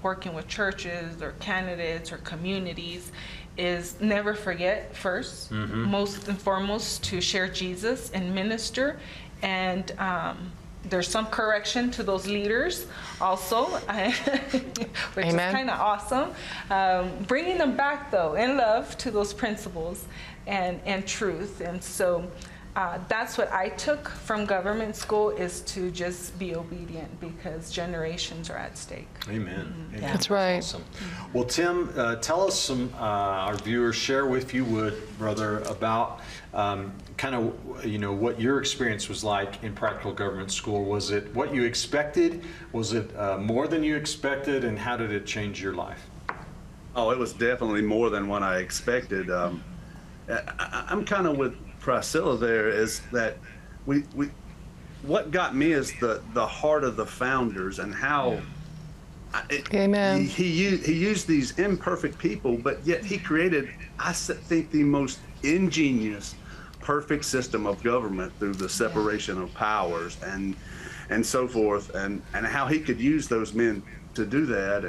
working with churches or candidates or communities is never forget first, most and foremost, to share Jesus and minister. And there's some correction to those leaders also, which Amen. Is kind of awesome. Bringing them back, though, in love to those principles and truth. And so that's what I took from government school, is to just be obedient, because generations are at stake. Amen. Mm-hmm. Yeah. That's right. Awesome. Well, Tim, tell us some, our viewers, share with you would, brother, about kind of, you know, what your experience was like in practical government school. Was it what you expected? Was it more than you expected? And how did it change your life? Oh, it was definitely more than what I expected. I'm kind of with Priscilla there, is that we what got me is the heart of the founders, and how he used these imperfect people, but yet he created, I think, the most ingenious, perfect system of government through the separation of powers and so forth, and how he could use those men to do that.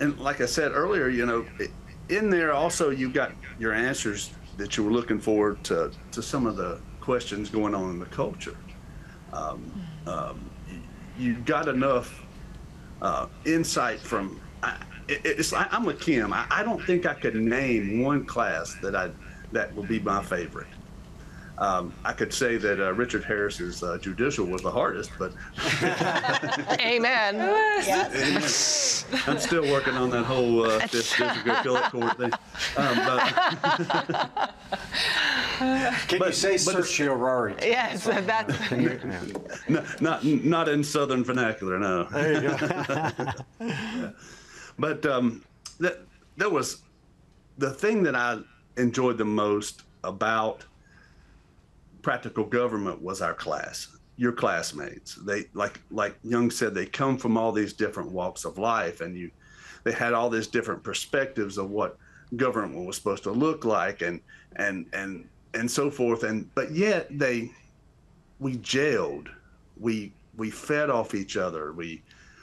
And like I said earlier, you know, in there also you got your answers that you were looking forward to some of the questions going on in the culture. You got enough insight from, I'm with Kim. I don't think I could name one class that would be my favorite. I could say that Richard Harris's judicial was the hardest, but Amen. Yes. Amen. I'm still working on that whole appellate court thing. Can you say certiorari? Yes, that's not in Southern vernacular. No. There you go. Yeah. But that was the thing that I enjoyed the most about practical government, was our class, your classmates. They, like Young said, they come from all these different walks of life, and they had all these different perspectives of what government was supposed to look like, and so forth. And but yet we gelled, we fed off each other, we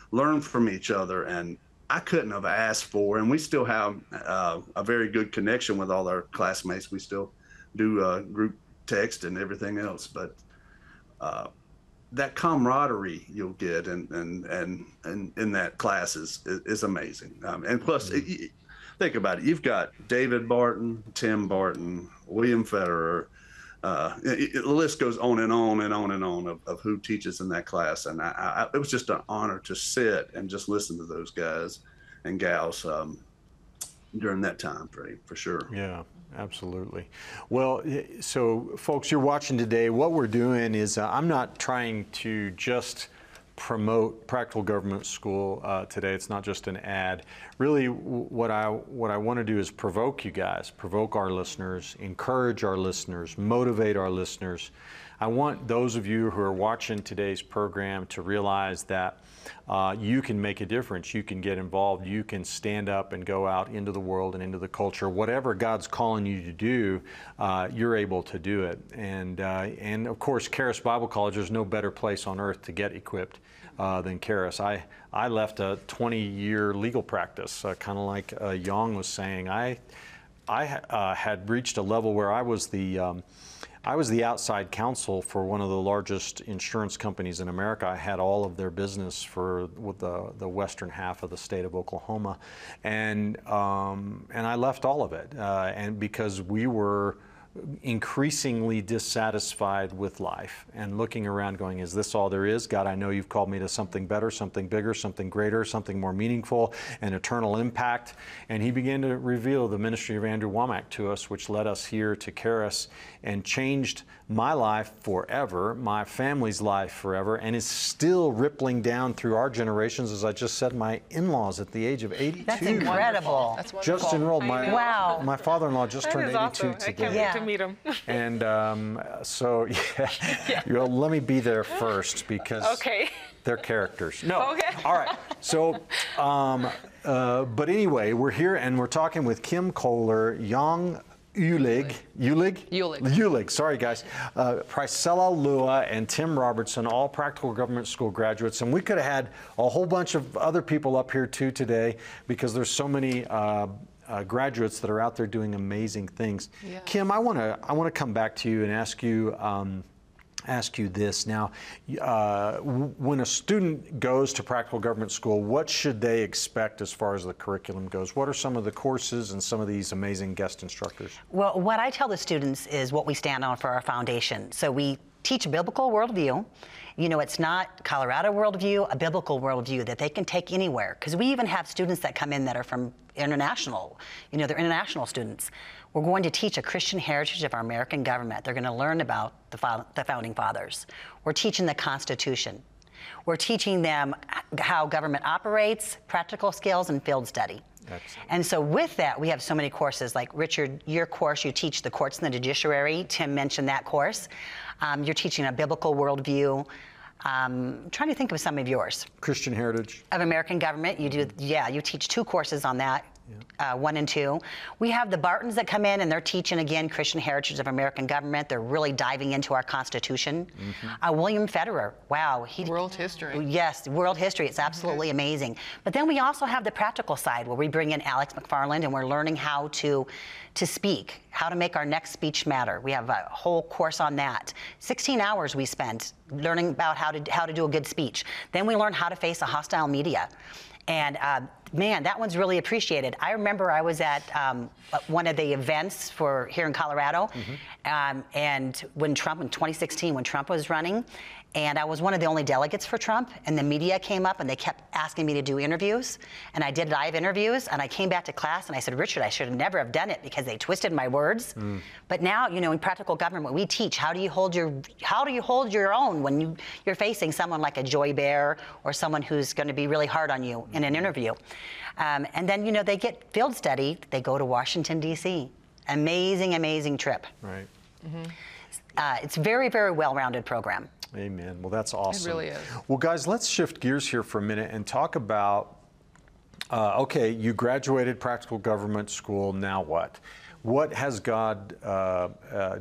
learned from each other, and I couldn't have asked for. And we still have a very good connection with all our classmates. We still do group text and everything else, but that camaraderie you'll get and in that class is amazing. And plus, think about it, you've got David Barton, Tim Barton, William Federer, the list goes on and on of who teaches in that class. And it was just an honor to sit and just listen to those guys and gals during that time frame, for sure. Yeah. Absolutely. Well, so folks, you're watching today. What we're doing is I'm not trying to just promote Practical Government School today. It's not just an ad. Really, what I want to do is provoke you guys, provoke our listeners, encourage our listeners, motivate our listeners. I want those of you who are watching today's program to realize that you can make a difference. You can get involved. You can stand up and go out into the world and into the culture. Whatever God's calling you to do, you're able to do it. And of course, Charis Bible College, there's no better place on earth to get equipped than Charis. I left a 20-year legal practice, kind of like Yong was saying. I had reached a level where I was the outside counsel for one of the largest insurance companies in America. I had all of their business for the western half of the state of Oklahoma, and I left all of it, and because we were increasingly dissatisfied with life and looking around, going, "Is this all there is? God, I know you've called me to something better, something bigger, something greater, something more meaningful, an eternal impact." And he began to reveal the ministry of Andrew Wommack to us, which led us here to Charis, and changed my life forever, my family's life forever, and is still rippling down through our generations. As I just said, my in-laws at the age of 82. That's incredible. That's wonderful. Just enrolled. My father-in-law just turned 82 awesome. Today. Yeah. To meet him. And so, yeah. You know, let me be there first, because okay. They're characters. No. Okay. All right. So, but anyway, we're here and we're talking with Kim Kohler, Yong Ulig. Sorry, guys. Priscilla Lua and Tim Robertson, all Practical Government School graduates. And we could have had a whole bunch of other people up here too today, because there's so many graduates that are out there doing amazing things. Yeah. Kim, I want to come back to you and ask you this now. When a student goes to Practical Government School, what should they expect as far as the curriculum goes? What are some of the courses and some of these amazing guest instructors? Well, what I tell the students is what we stand on for our foundation. So we teach biblical worldview. You know, it's not Colorado worldview, a biblical worldview that they can take anywhere. Because we even have students that come in that are from international, you know, they're international students. We're going to teach a Christian heritage of our American government. They're going to learn about the Founding Fathers. We're teaching the Constitution. We're teaching them how government operates, practical skills, and field study. Excellent. And so with that, we have so many courses. Like, Richard, your course, you teach the courts and the judiciary. Tim mentioned that course. You're teaching a biblical worldview. I'm trying to think of some of yours. Christian heritage. Of American government. You do, yeah, you teach two courses on that. Yeah. 1 and 2. We have the Bartons that come in, and they're teaching, again, Christian heritage of American government. They're really diving into our Constitution. Mm-hmm. William Federer, wow. World history. Yes, world history. It's absolutely mm-hmm. amazing. But then we also have the practical side, where we bring in Alex McFarland, and we're learning how to speak, how to make our next speech matter. We have a whole course on that. 16 hours we spent learning about how to do a good speech. Then we learn how to face a hostile media. And man, that one's really appreciated. I remember I was at one of the events for here in Colorado, mm-hmm. And when Trump, in 2016, when Trump was running, and I was one of the only delegates for Trump, and the media came up and they kept asking me to do interviews, and I did live interviews, and I came back to class and I said, Richard, I should have never have done it because they twisted my words. Mm. But now, you know, in practical government, we teach how do you hold your own when you're facing someone like a Joy Bear or someone who's going to be really hard on you mm-hmm. in an interview. And then, you know, they get field study. They go to Washington D.C. Amazing, amazing trip. Right. Mm-hmm. It's very, very well-rounded program. Amen. Well, that's awesome. It really is. Well, guys, let's shift gears here for a minute and talk about, okay, you graduated Practical Government School, now what? What has God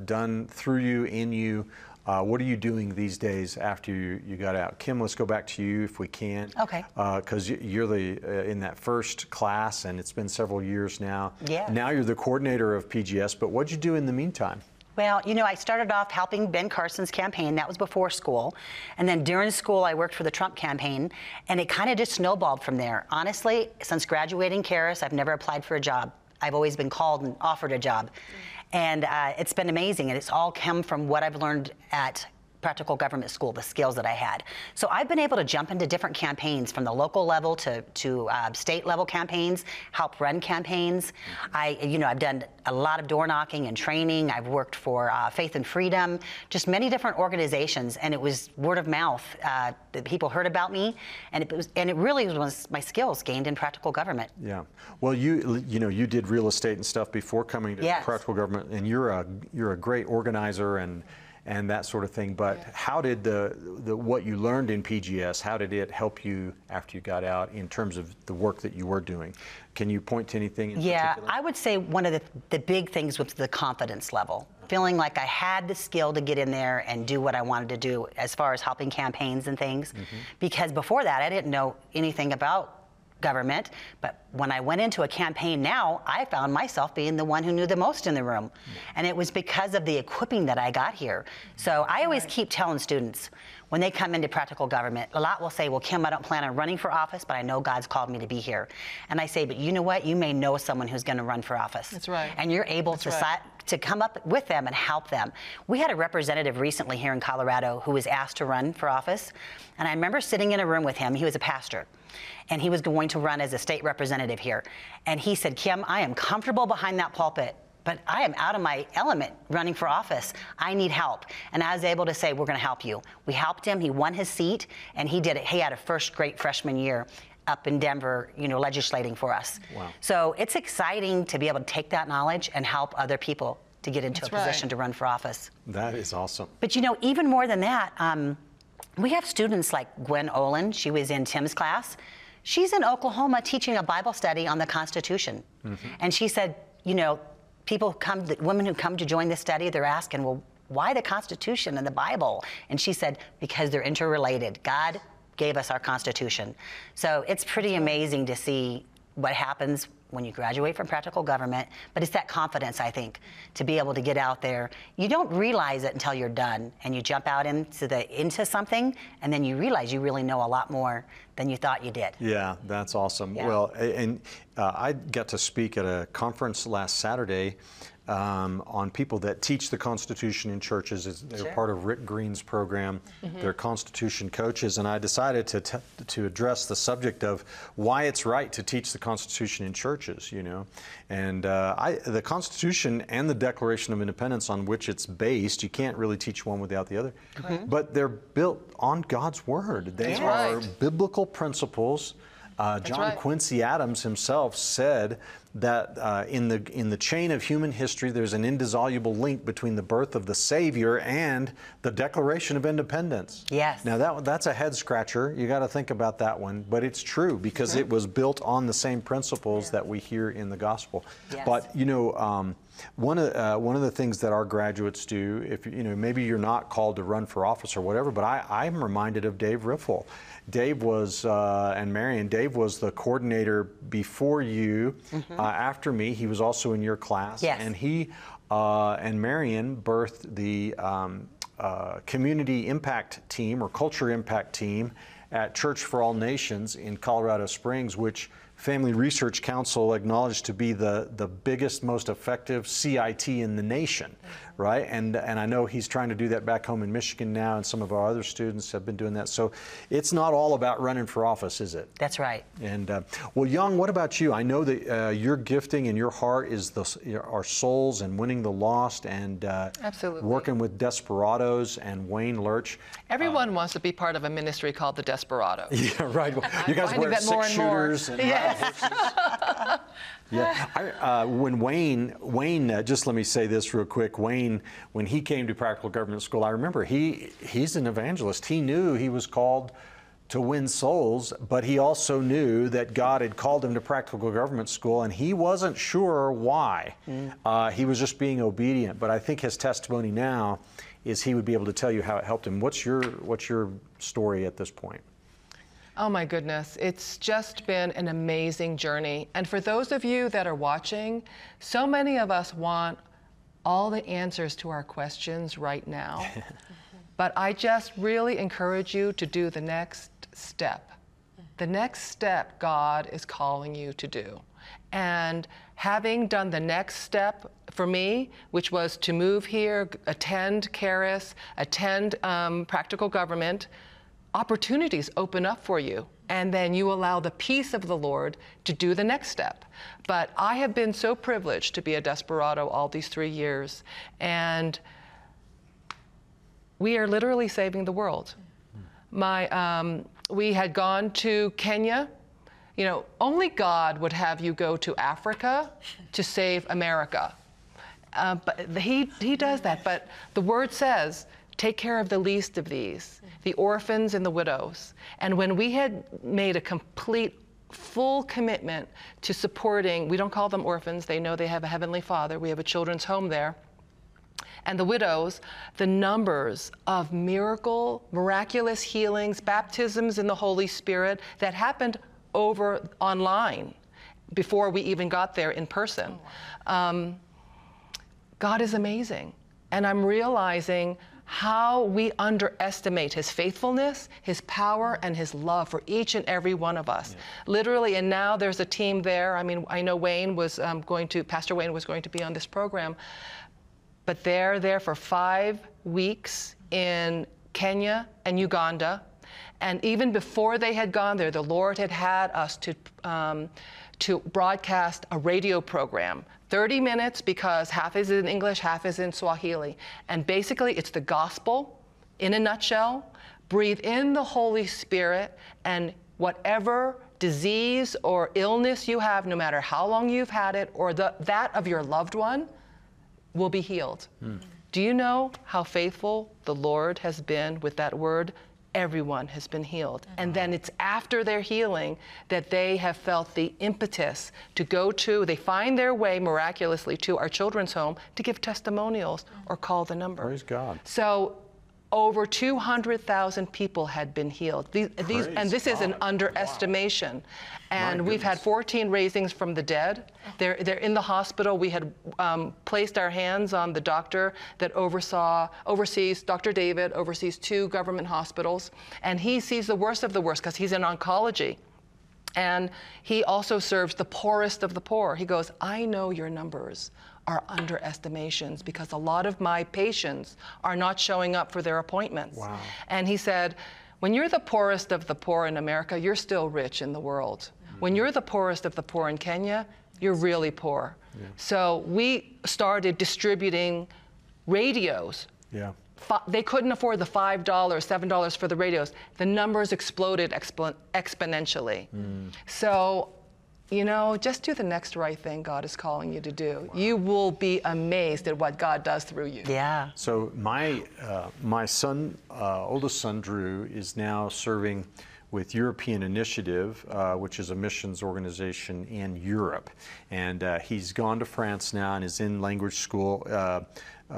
done through you, in you? What are you doing these days after you got out? Kim, let's go back to you if we can. Okay. Because you're in that first class, and it's been several years now. Yeah. Now you're the coordinator of PGS, but what'd you do in the meantime? Well, you know, I started off helping Ben Carson's campaign. That was before school. And then during school, I worked for the Trump campaign, and it kind of just snowballed from there. Honestly, since graduating Charis, I've never applied for a job. I've always been called and offered a job. And it's been amazing, and it's all come from what I've learned at Practical Government School, the skills that I had. So I've been able to jump into different campaigns, from the local level to state level campaigns, help run campaigns. I've done a lot of door knocking and training. I've worked for Faith and Freedom, just many different organizations, and it was word of mouth. That people heard about me, and it really was my skills gained in practical government. Yeah. Well, you did real estate and stuff before coming to yes. Practical Government, and you're a great organizer and that sort of thing, but yeah. How did what you learned in PGS, how did it help you after you got out in terms of the work that you were doing? Can you point to anything in yeah, particular? I would say one of the big things was the confidence level, feeling like I had the skill to get in there and do what I wanted to do as far as helping campaigns and things, mm-hmm. because before that, I didn't know anything about government, but when I went into a campaign now, I found myself being the one who knew the most in the room. Mm-hmm. And it was because of the equipping that I got here. So I always right. keep telling students when they come into practical government, a lot will say, well, Kim, I don't plan on running for office, but I know God's called me to be here. And I say, but you know what? You may know someone who's going to run for office. That's right. And you're able That's to right. To come up with them and help them. We had a representative recently here in Colorado who was asked to run for office. And I remember sitting in a room with him. He was a pastor, and he was going to run as a state representative here. And he said, Kim, I am comfortable behind that pulpit, but I am out of my element running for office. I need help. And I was able to say, we're going to help you. We helped him. He won his seat, and he did it. He had a first great freshman year up in Denver, you know, legislating for us. Wow. So it's exciting to be able to take that knowledge and help other people to get into That's a right. position to run for office. That is awesome. But, you know, even more than that, we have students like Gwen Olin. She was in Tim's class. She's in Oklahoma teaching a Bible study on the Constitution. Mm-hmm. And she said, you know, people who come, the women who come to join this study, they're asking, well, why the Constitution and the Bible? And she said, because they're interrelated. God gave us our Constitution. So it's pretty amazing to see what happens when you graduate from practical government, but it's that confidence, I think, to be able to get out there. You don't realize it until you're done, and you jump out into something, and then you realize you really know a lot more than you thought you did. Yeah, that's awesome. Yeah. Well, and I got to speak at a conference last Saturday on people that teach the Constitution in churches. They're sure. part of Rick Green's program. Mm-hmm. They're Constitution coaches, and I decided to address the subject of why it's right to teach the Constitution in churches, you know. And the Constitution and the Declaration of Independence, on which it's based, you can't really teach one without the other. Mm-hmm. But they're built on God's Word. They That's are right. biblical principles. John right. Quincy Adams himself said that in the chain of human history, there's an indissoluble link between the birth of the Savior and the Declaration of Independence. Yes. Now that's a head scratcher. You got to think about that one, but it's true because it was built on the same principles that we hear in the gospel. Yes. But you know, one of the things that our graduates do, if you know, maybe you're not called to run for office or whatever, but I'm reminded of Dave Riffle. Dave was, and Marion, Dave was the coordinator before you, mm-hmm. After me. He was also in your class. Yes. And he and Marion birthed the community impact team or culture impact team at Church for All Nations in Colorado Springs, which Family Research Council acknowledged to be the biggest, most effective CIT in the nation, right? And I know he's trying to do that back home in Michigan now, and some of our other students have been doing that. So it's not all about running for office, is it? That's right. And well, Yong, what about you? I know that your gifting and your heart is our souls and winning the lost, and absolutely working with Desperados and Wayne Lurch. Everyone wants to be part of a ministry called the Desperados. Yeah, right. Well, you guys wear six-shooters. Yeah. When Wayne, just let me say this real quick. Wayne, when he came to Practical Government School, I remember he's an evangelist. He knew he was called to win souls, but he also knew that God had called him to Practical Government School, and he wasn't sure why. Mm. He was just being obedient. But I think his testimony now is he would be able to tell you how it helped him. What's your story at this point? Oh my goodness, it's just been an amazing journey. And for those of you that are watching, so many of us want all the answers to our questions right now. But I just really encourage you to do the next step. The next step God is calling you to do. And having done the next step for me, which was to move here, attend Charis, attend Practical Government, opportunities open up for you, and then you allow the peace of the Lord to do the next step. But I have been so privileged to be a Desperado all these 3 years, and we are literally saving the world. We had gone to Kenya. You know, only God would have you go to Africa to save America. But he does that. But the Word says, take care of the least of these, the orphans and the widows. And when we had made a complete, full commitment to supporting, we don't call them orphans, they know they have a Heavenly Father, we have a children's home there, and the widows, the numbers of miraculous healings, baptisms in the Holy Spirit that happened over online before we even got there in person. God is amazing. And I'm realizing how we underestimate His faithfulness, His power, and His love for each and every one of us. Yeah. Literally, and now there's a team there. I mean, I know Wayne was Pastor Wayne was going to be on this program, but they're there for 5 weeks in Kenya and Uganda. And even before they had gone there, the Lord had us to broadcast a radio program, 30 minutes, because half is in English, half is in Swahili. And basically, it's the gospel in a nutshell. Breathe in the Holy Spirit, and whatever disease or illness you have, no matter how long you've had it, or that of your loved one, will be healed. Mm. Do you know how faithful the Lord has been with that word? everyone has been healed. Mm-hmm. And then it's after their healing that they have felt the impetus to go to, they find their way miraculously to our children's home to give testimonials or call the number. Praise God. So over 200,000 people had been healed. These, and this is an underestimation. Wow. And we've had 14 raisings from the dead. They're in the hospital. We had placed our hands on the doctor that oversees, Dr. David, oversees 2 government hospitals. And he sees the worst of the worst because he's in oncology. And he also serves the poorest of the poor. He goes, I know your numbers are underestimations because a lot of my patients are not showing up for their appointments. Wow. And he said, when you're the poorest of the poor in America, you're still rich in the world. Mm-hmm. When you're the poorest of the poor in Kenya, you're really poor. Yeah. So we started distributing radios. Yeah. They couldn't afford the $5, $7 for the radios. The numbers exploded exponentially. Mm. So, you know, just do the next right thing God is calling you to do. Wow. You will be amazed at what God does through you. Yeah. So my son, oldest son, Drew, is now serving with European Initiative, which is a missions organization in Europe. And he's gone to France now and is in language school,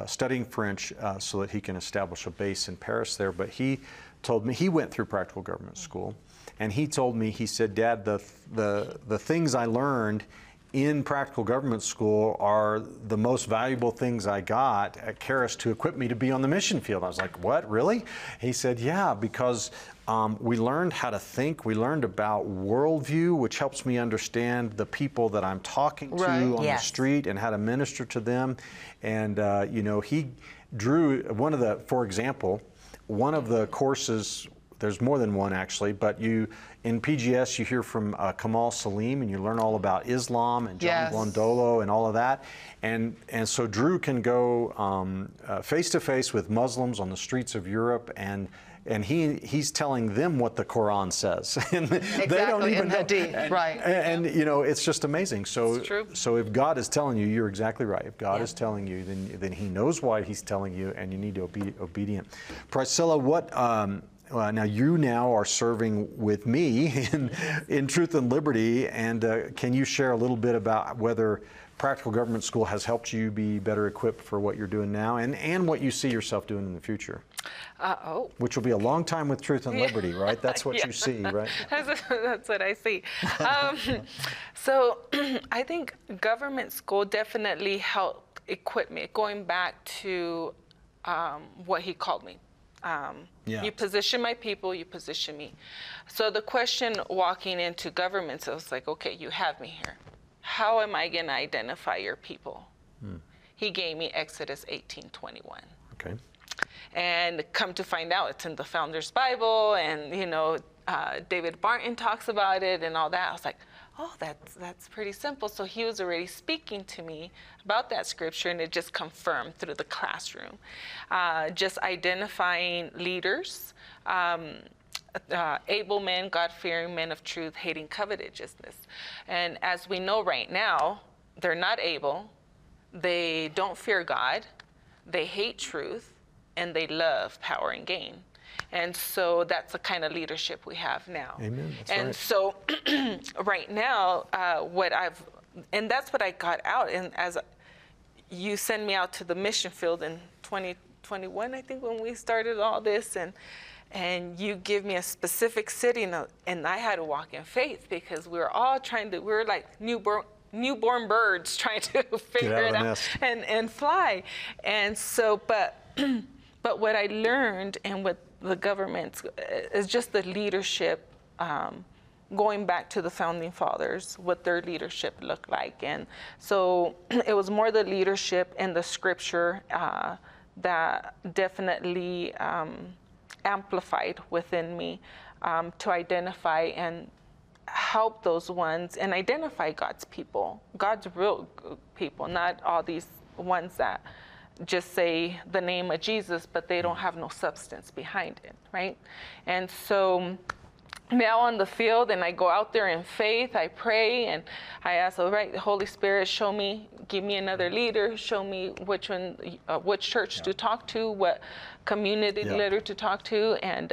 studying French so that he can establish a base in Paris there. But he told me, he went through Practical Government School. And he told me, he said, Dad, the things I learned in Practical Government School are the most valuable things I got at Charis to equip me to be on the mission field. I was like, what, really? He said, yeah, because we learned how to think. We learned about worldview, which helps me understand the people that I'm talking to on the street and how to minister to them. And, you know, he drew one of the, for example, one of the courses, there's more than one actually, but you, in PGS, you hear from Kamal Saleem and you learn all about Islam and John Blondolo and all of that. And so Drew can go face to face with Muslims on the streets of Europe, and he's telling them what the Quran says. And they don't even know. And you know, it's just amazing. So if God is telling you, you're exactly right. If God is telling you, then he knows why he's telling you, and you need to be obedient. Priscilla, what, now you are serving with me in Truth and Liberty, and can you share a little bit about whether Practical Government School has helped you be better equipped for what you're doing now, and what you see yourself doing in the future? Which will be a long time with Truth and Liberty, right? That's what you see, right? That's what I see. So I think government school definitely helped equip me, going back to what he called me. You position my people, you position me. So the question walking into government, so it's like, okay, you have me here. How am I going to identify your people? Hmm. He gave me Exodus 18:21. Okay. And come to find out, it's in the Founder's Bible, and you know, David Barton talks about it and all that. I was like, oh, that's pretty simple. So he was already speaking to me about that scripture, and it just confirmed through the classroom. Just identifying leaders, able men, God-fearing men of truth, hating covetousness. And as we know right now, they're not able, they don't fear God, they hate truth, and they love power and gain. And so that's the kind of leadership we have now. Amen. That's right. So right now, and that's what I got out. And as you send me out to the mission field in 2021, I think, when we started all this, and you give me a specific city, and I had to walk in faith, because we were all trying to, we were like newborn birds trying to figure it out and fly. And so, but what I learned, and what the government, is just the leadership, going back to the founding fathers, what their leadership looked like. And so it was more the leadership and the scripture that definitely amplified within me to identify and help those ones and identify God's people, God's real people, not all these ones that just say the name of Jesus, but they don't have no substance behind it, right? And so now on the field, and I go out there in faith, I pray, and I ask, all right, Holy Spirit, show me, give me another leader, show me which one, which church to talk to, what community leader to talk to, and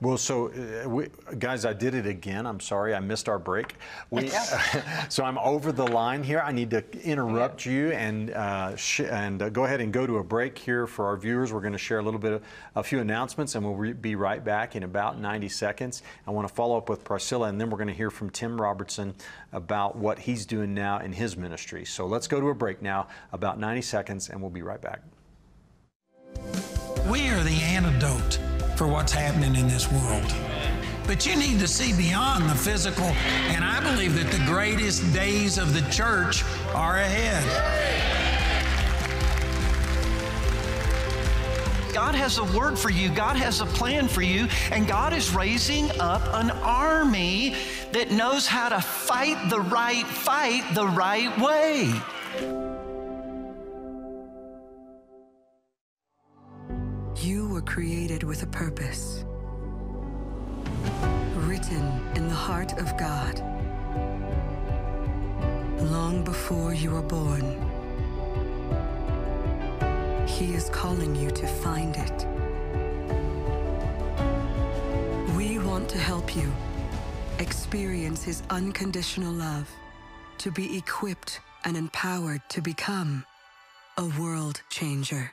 Well, so guys, I did it again. I'm sorry, I missed our break. So I'm over the line here. I need to interrupt you and go ahead and go to a break here for our viewers. We're going to share a little bit of a few announcements, and we'll be right back in about 90 seconds. I want to follow up with Priscilla, and then we're going to hear from Tim Robertson about what he's doing now in his ministry. So let's go to a break now, about 90 seconds, and we'll be right back. We are the antidote for what's happening in this world. But you need to see beyond the physical, and I believe that the greatest days of the church are ahead. God has a word for you. God has a plan for you, and God is raising up an army that knows how to fight the right way. You were created with a purpose, written in the heart of God. Long before you were born, He is calling you to find it. We want to help you experience His unconditional love, to be equipped and empowered to become a world changer.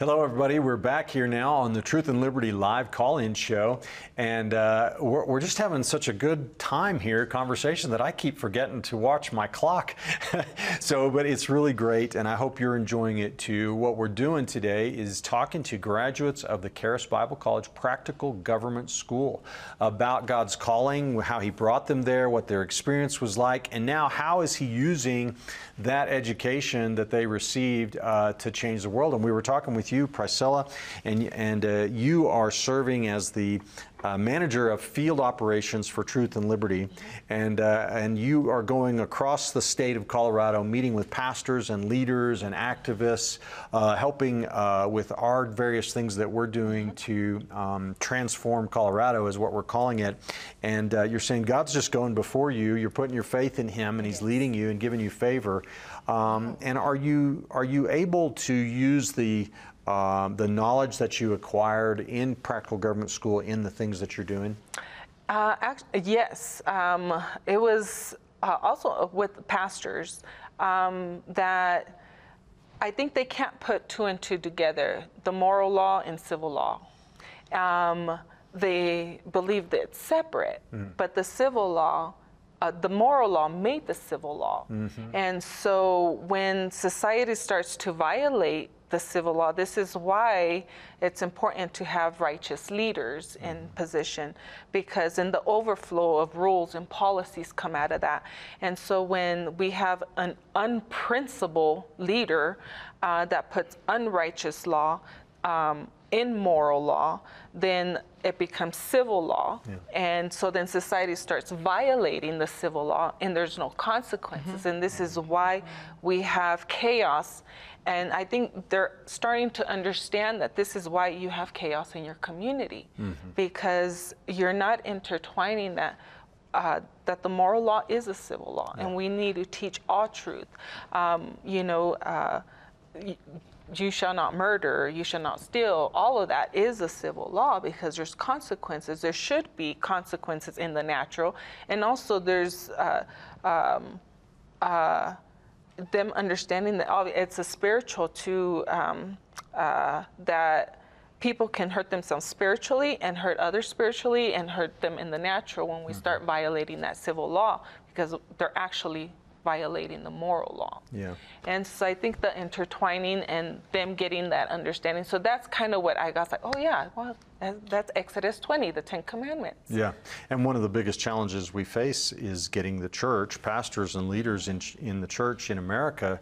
Hello, everybody. We're back here now on the Truth and Liberty live call-in show, and we're just having such a good time here, conversation, that I keep forgetting to watch my clock. But it's really great, and I hope you're enjoying it too. What we're doing today is talking to graduates of the Charis Bible College Practical Government School about God's calling, how He brought them there, what their experience was like, and now how is He using that education that they received to change the world. And we were talking with you, Priscilla, and you are serving as the manager of field operations for Truth and Liberty, and you are going across the state of Colorado, meeting with pastors and leaders and activists, helping with our various things that we're doing to transform Colorado, is what we're calling it. And you're saying God's just going before you. You're putting your faith in Him, and He's leading you and giving you favor. And are you able to use the knowledge that you acquired in Practical Government School in the things that you're doing? Yes. It was also with pastors that I think they can't put two and two together, the moral law and civil law. They believe that it's separate, but the civil law, the moral law made the civil law. And so when society starts to violate the civil law, this is why it's important to have righteous leaders in position, because in the overflow of rules and policies come out of that. And so when we have an unprincipled leader that puts unrighteous law in moral law, then it becomes civil law. And so then society starts violating the civil law, and there's no consequences. And this is why we have chaos. And I think they're starting to understand that this is why you have chaos in your community, because you're not intertwining that the moral law is a civil law, and we need to teach all truth. You shall not murder, you shall not steal, all of that is a civil law, because there's consequences. There should be consequences in the natural, and also there's them understanding that it's a spiritual too, that people can hurt themselves spiritually and hurt others spiritually and hurt them in the natural when we start violating that civil law, because they're actually violating the moral law. Yeah. And so I think the intertwining and them getting that understanding. So that's kind of what I got, like, oh yeah, well, that's Exodus 20, the Ten Commandments. Yeah, and one of the biggest challenges we face is getting the church, pastors and leaders in the church in America,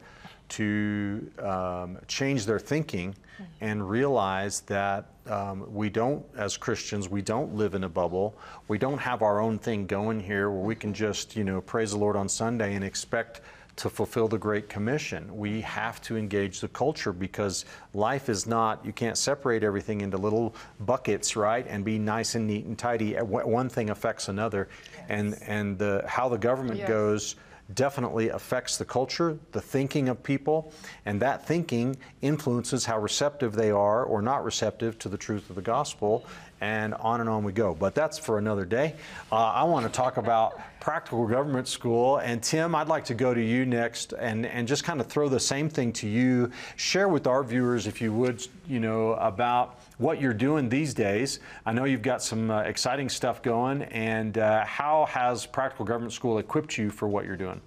to change their thinking and realize that we don't, as Christians, we don't live in a bubble. We don't have our own thing going here where we can just, you know, praise the Lord on Sunday and expect to fulfill the Great Commission. We have to engage the culture, because life is not, you can't separate everything into little buckets, right, and be nice and neat and tidy. One thing affects another. Yes. And how the government yes. goes definitely affects the culture, the thinking of people, and that thinking influences how receptive they are or not receptive to the truth of the gospel, and on we go. But that's for another day. I want to talk about Practical Government School, and Tim, I'd like to go to you next and just kind of throw the same thing to you. Share with our viewers, if you would, you know, about what you're doing these days. I know you've got some exciting stuff going, and how has Practical Government School equipped you for what you're doing?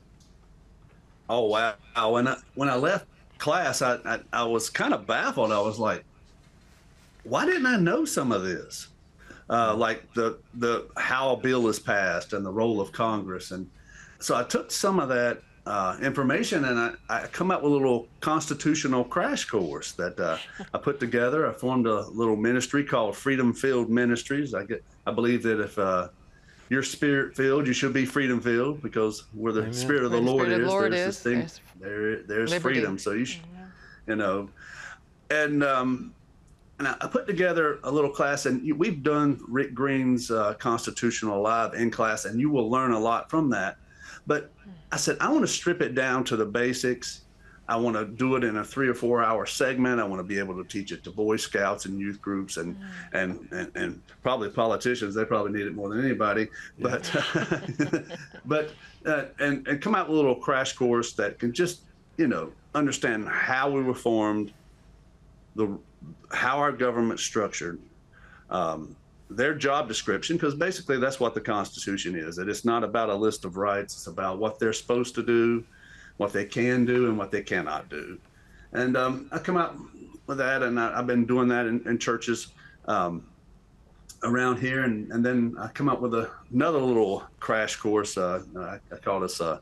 Oh, wow. When I left class, I was kind of baffled. I was like, why didn't I know some of this? Like the how a bill is passed and the role of Congress. And so I took some of that information, and I come up with a little constitutional crash course that I put together. I formed a little ministry called Freedom Filled Ministries. I believe that if you're spirit filled, you should be freedom filled, because where the Amen. Spirit of the Lord is, there's this thing, there's freedom. So you should, you know, and I put together a little class, and we've done Rick Green's Constitutional Live in class, and you will learn a lot from that. But I said, I want to strip it down to the basics. I want to do it in a 3 or 4 hour segment. I want to be able to teach it to Boy Scouts and youth groups and probably politicians. They probably need it more than anybody. But and come out with a little crash course that can just, you know, understand how we were formed, how our government's structured, their job description, because basically that's what the Constitution is. That it's not about a list of rights. It's about what they're supposed to do, what they can do, and what they cannot do. And I come out with that, and I've been doing that in churches around here. And then I come up with another little crash course. I call this a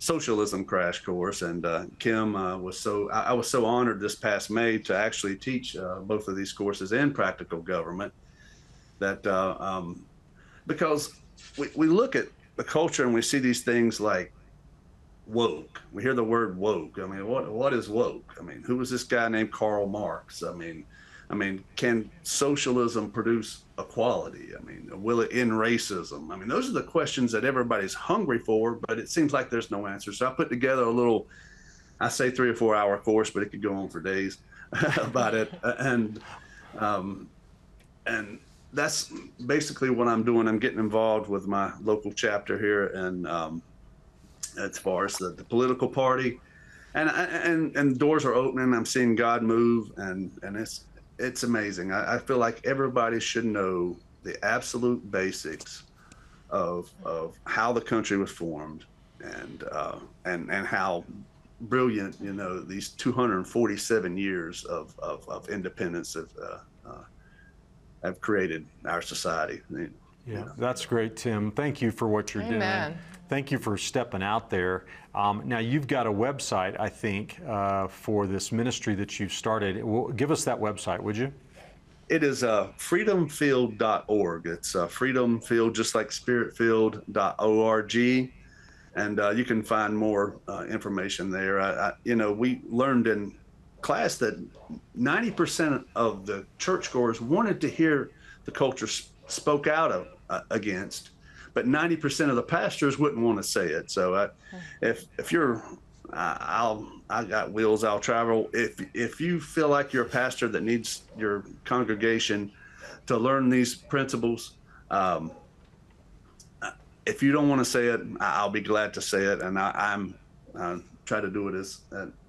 socialism crash course. And Kim was so, I was so honored this past May to actually teach both of these courses in practical government. That because we look at the culture and we see these things like woke. We hear the word woke. I mean, what is woke? I mean, who was this guy named Karl Marx? I mean, can socialism produce equality? I mean, will it end racism? I mean, those are the questions that everybody's hungry for, but it seems like there's no answer. So I put together a little, I say 3 or 4 hour course, but it could go on for days about it. And that's basically what I'm doing. I'm getting involved with my local chapter here, and as far as the political party, and doors are opening. I'm seeing God move, and it's amazing. I feel like everybody should know the absolute basics of how the country was formed, and how brilliant, you know, these 247 years of independence have created our society. Yeah, that's great, Tim. Thank you for what you're Amen. Doing. Thank you for stepping out there. Now, you've got a website, I think, for this ministry that you've started. Give us that website, would you? It is freedomfield.org. It's freedomfield, just like spiritfield.org. And you can find more information there. You know, we learned in class that 90% of the churchgoers wanted to hear the culture spoke out against, but 90% of the pastors wouldn't want to say it. So if you're, I got wheels, I'll travel. If you feel like you're a pastor that needs your congregation to learn these principles, if you don't want to say it, I'll be glad to say it. And I'm try to do it as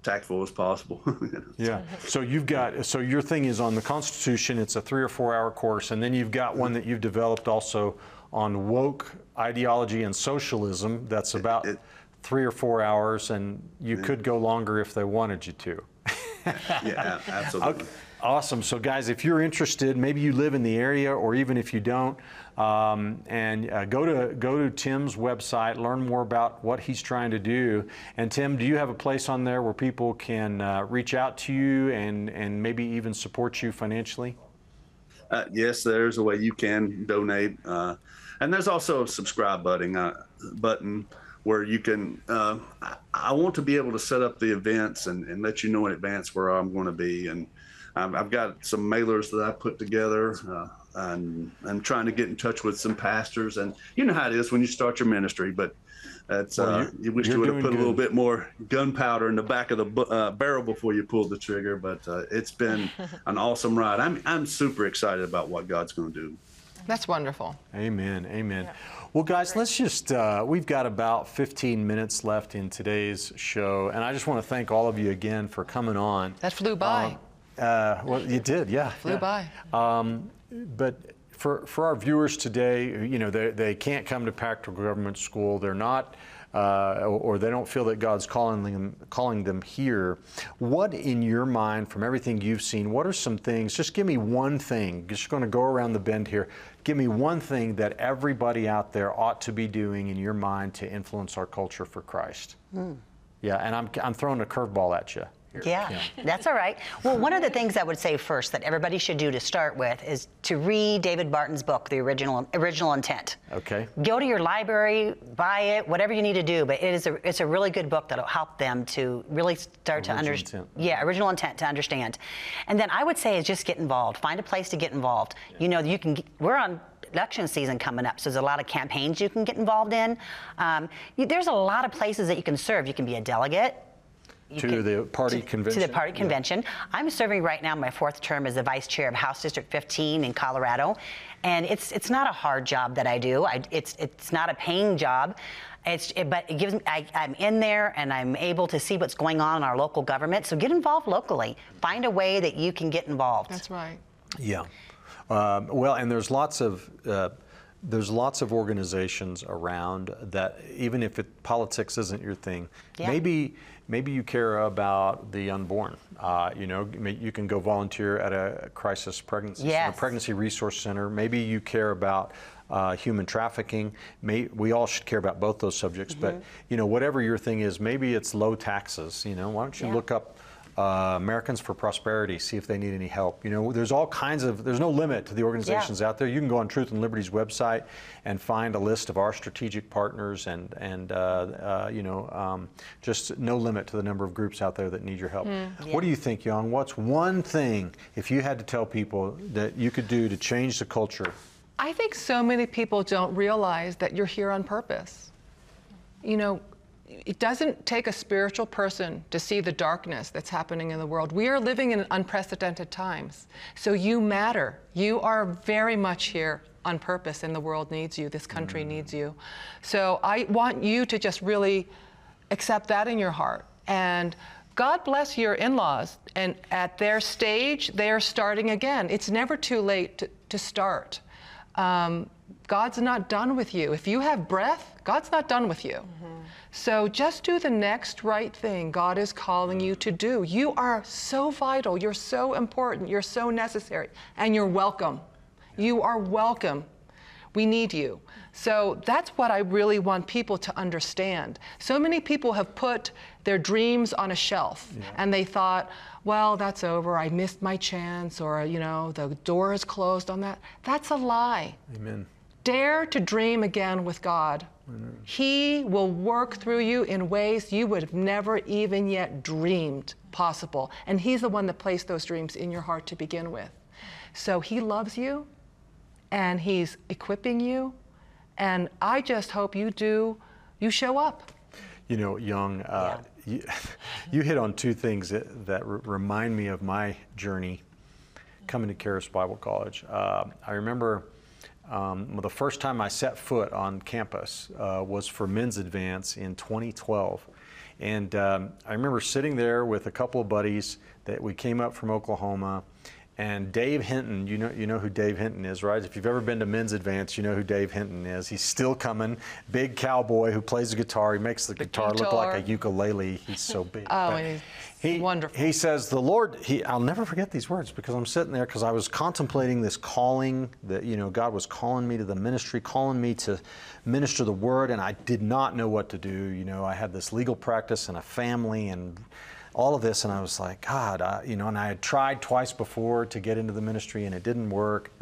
tactful as possible. Yeah. So your thing is on the Constitution. It's a 3 or 4 hour course, and then you've got one that you've developed also on woke ideology and socialism. That's about 3 or 4 hours, and you could go longer if they wanted you to. Yeah, absolutely. Awesome. So guys, if you're interested, maybe you live in the area, or even if you don't, go to Tim's website, learn more about what he's trying to do. And Tim, do you have a place on there where people can reach out to you and maybe even support you financially? Yes, there's a way you can donate. And there's also a subscribe button where you can, I want to be able to set up the events and let you know in advance where I'm going to be. And I've got some mailers that I put together, and I'm trying to get in touch with some pastors. And you know how it is when you start your ministry, but that's, you wish you would have put a little bit more gunpowder in the back of the barrel before you pulled the trigger. But it's been an awesome ride. I'm super excited about what God's going to do. That's wonderful. Amen. Amen. Yeah. Well, guys, let's just, we've got about 15 minutes left in today's show. And I just want to thank all of you again for coming on. That flew by. Well, you did, yeah. Flew by. But for our viewers today, you know, they can't come to Practical Government School. They're not, or they don't feel that God's calling them here. What in your mind, from everything you've seen, what are some things? Just give me one thing. Just going to go around the bend here. Give me one thing that everybody out there ought to be doing in your mind to influence our culture for Christ. Mm. Yeah, and I'm throwing a curveball at you. Yeah, that's all right. Well, one of the things I would say first that everybody should do to start with is to read David Barton's book, The Original Intent. Okay. Go to your library, buy it, whatever you need to do, but it's a really good book that'll help them to really start to understand. Yeah, Original Intent, to understand. And then I would say is just get involved. Find a place to get involved. Yeah. You know, you can. We're on election season coming up, so there's a lot of campaigns you can get involved in. There's a lot of places that you can serve. You can be a delegate. To the party convention. Yeah. I'm serving right now my 4th term as the vice chair of House District 15 in Colorado, and it's not a hard job that I do. It's not a paying job. But it gives me, I'm in there and I'm able to see what's going on in our local government. So get involved locally. Find a way that you can get involved. That's right. Yeah. Well, and there's lots of. There's lots of organizations around that, even if politics isn't your thing, yeah. Maybe you care about the unborn. You know, you can go volunteer at a crisis pregnancy center, pregnancy resource center. Maybe you care about human trafficking. We all should care about both those subjects. Mm-hmm. But you know, whatever your thing is, maybe it's low taxes. You know, why don't you look up Americans for Prosperity, see if they need any help. You know, there's all kinds of, there's no limit to the organizations out there. You can go on Truth and Liberty's website and find a list of our strategic partners and just no limit to the number of groups out there that need your help. What do you think, Yong? What's one thing, if you had to tell people, that you could do to change the culture? I think so many people don't realize that you're here on purpose. You know, it doesn't take a spiritual person to see the darkness that's happening in the world. We are living in unprecedented times. So you matter. You are very much here on purpose, and the world needs you. This country needs you. So I want you to just really accept that in your heart. And God bless your in-laws. And at their stage, they're starting again. It's never too late to start. God's not done with you. If you have breath, God's not done with you. Mm-hmm. So just do the next right thing God is calling you to do. You are so vital. You're so important. You're so necessary. And you're welcome. You are welcome. We need you. So that's what I really want people to understand. So many people have put their dreams on a shelf and they thought, well, that's over. I missed my chance, or, you know, the door is closed on that. That's a lie. Amen. Dare to dream again with God. Amen. He will work through you in ways you would have never even yet dreamed possible. And He's the one that placed those dreams in your heart to begin with. So He loves you, and He's equipping you. And I just hope you show up. You know, Yong, you hit on two things that remind me of my journey coming to Charis Bible College. I remember the first time I set foot on campus was for Men's Advance in 2012. And I remember sitting there with a couple of buddies that we came up from Oklahoma. And Dave Hinton, you know who Dave Hinton is, right? If you've ever been to Men's Advance, you know who Dave Hinton is. He's still coming, big cowboy who plays the guitar. He makes the guitar look like a ukulele. He's so big. Oh, and he's wonderful. He says, the Lord, I'll never forget these words, because I'm sitting there, because I was contemplating this calling that, you know, God was calling me to the ministry, calling me to minister the word, and I did not know what to do. You know, I had this legal practice and a family and all of this, and I was like, God, you know, and I had tried twice before to get into the ministry, and it didn't work.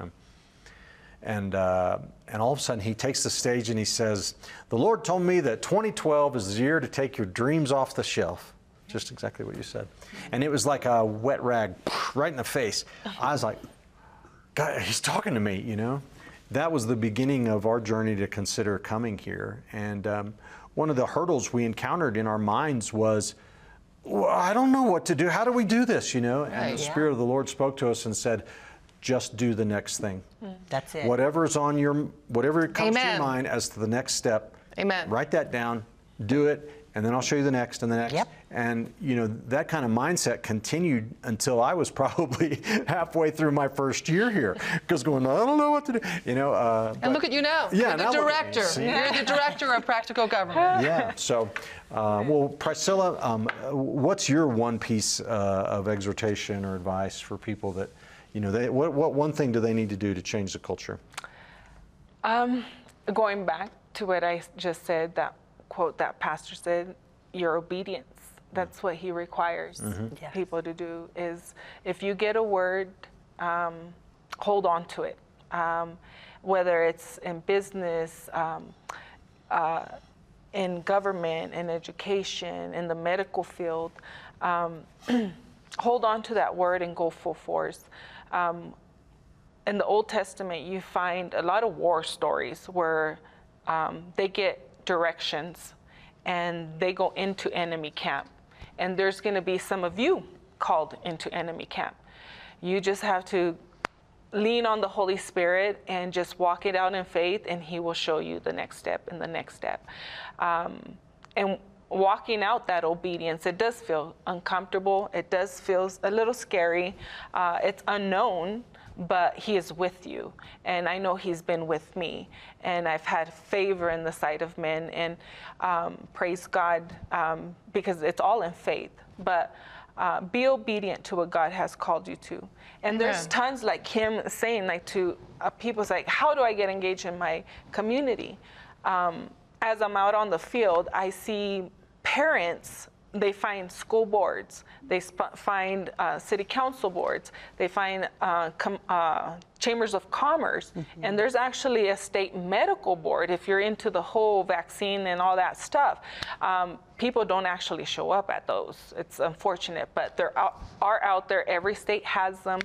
And all of a sudden, he takes the stage and he says, "The Lord told me that 2012 is the year to take your dreams off the shelf." Just exactly what you said. And it was like a wet rag right in the face. I was like, God, he's talking to me, you know. That was the beginning of our journey to consider coming here. And one of the hurdles we encountered in our minds was, well, I don't know what to do. How do we do this, you know? And the Spirit of the Lord spoke to us and said, just do the next thing. That's it. Whatever's on your, whatever comes to your mind as to the next step, write that down, do it, and then I'll show you the next and the next. Yep. And, you know, that kind of mindset continued until I was probably halfway through my first year here, because going, I don't know what to do, you know. And look at you now. Yeah, you're the director. You're the director of Practical Government. Yeah. So, well, Priscilla, what's your one piece of exhortation or advice for people that, you know, they, what one thing do they need to do to change the culture? Going back to what I just said, that quote that pastor said, your obedience. That's what he requires people to do, is if you get a word, hold on to it. Whether it's in business, in government, in education, in the medical field, hold on to that word and go full force. In the Old Testament, you find a lot of war stories where they get directions and they go into enemy camp, and there's going to be some of you called into enemy camp. You just have to lean on the Holy Spirit and just walk it out in faith, and he will show you the next step and the next step. And walking out that obedience, it does feel uncomfortable, it does feel a little scary, it's unknown, but he is with you. And I know he's been with me, and I've had favor in the sight of men, and praise God, because it's all in faith. But be obedient to what God has called you to. And there's tons like him saying, like to people's like, how do I get engaged in my community? As I'm out on the field, I see parents, they find school boards, they find city council boards, they find chambers of commerce, and there's actually a state medical board if you're into the whole vaccine and all that stuff. People don't actually show up at those. It's unfortunate, but they are out there. Every state has them.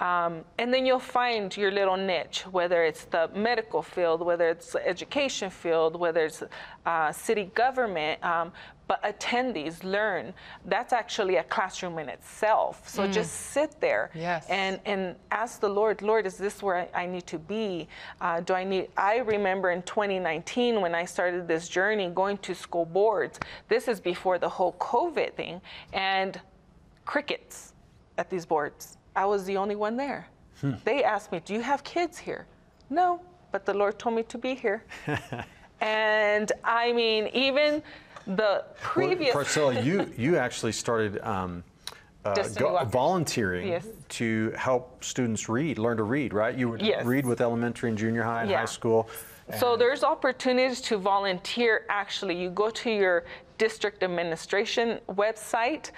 And then you'll find your little niche, whether it's the medical field, whether it's the education field, whether it's city government, but attend these, learn. That's actually a classroom in itself. So just sit there and ask the Lord, Lord, is this where I need to be? Do I need, I remember in 2019 when I started this journey going to school boards, this is before the whole COVID thing, and crickets at these boards. I was the only one there. They asked me, do you have kids here? No, but the Lord told me to be here. And I mean, even the previous... Well, Priscilla, you actually started volunteering to help students read, learn to read, right? You would read with elementary and junior high and high school. So there's opportunities to volunteer. Actually, you go to your district administration website,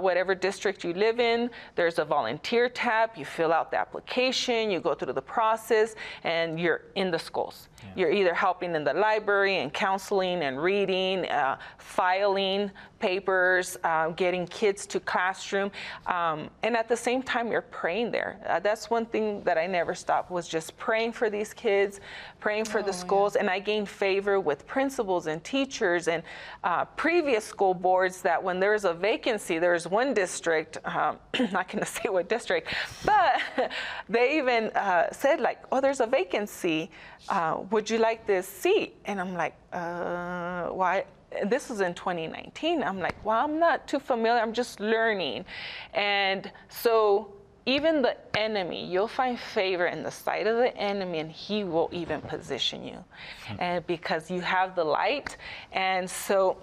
whatever district you live in, there's a volunteer tab. You fill out the application, you go through the process, and you're in the schools. You're either helping in the library and counseling and reading, filing papers, getting kids to classroom, and at the same time you're praying there. That's one thing that I never stopped, was just praying for these kids, praying for the schools, and I gained favor with principals and teachers and previous school boards, that when there was a vacancy, there was one district, not going to say what district, but they even said like, oh, there's a vacancy. Would you like this seat? And I'm like, why? This was in 2019. I'm like, well, I'm not too familiar. I'm just learning. And so Even the enemy, you'll find favor in the sight of the enemy, and he will even position you, and because you have the light. And so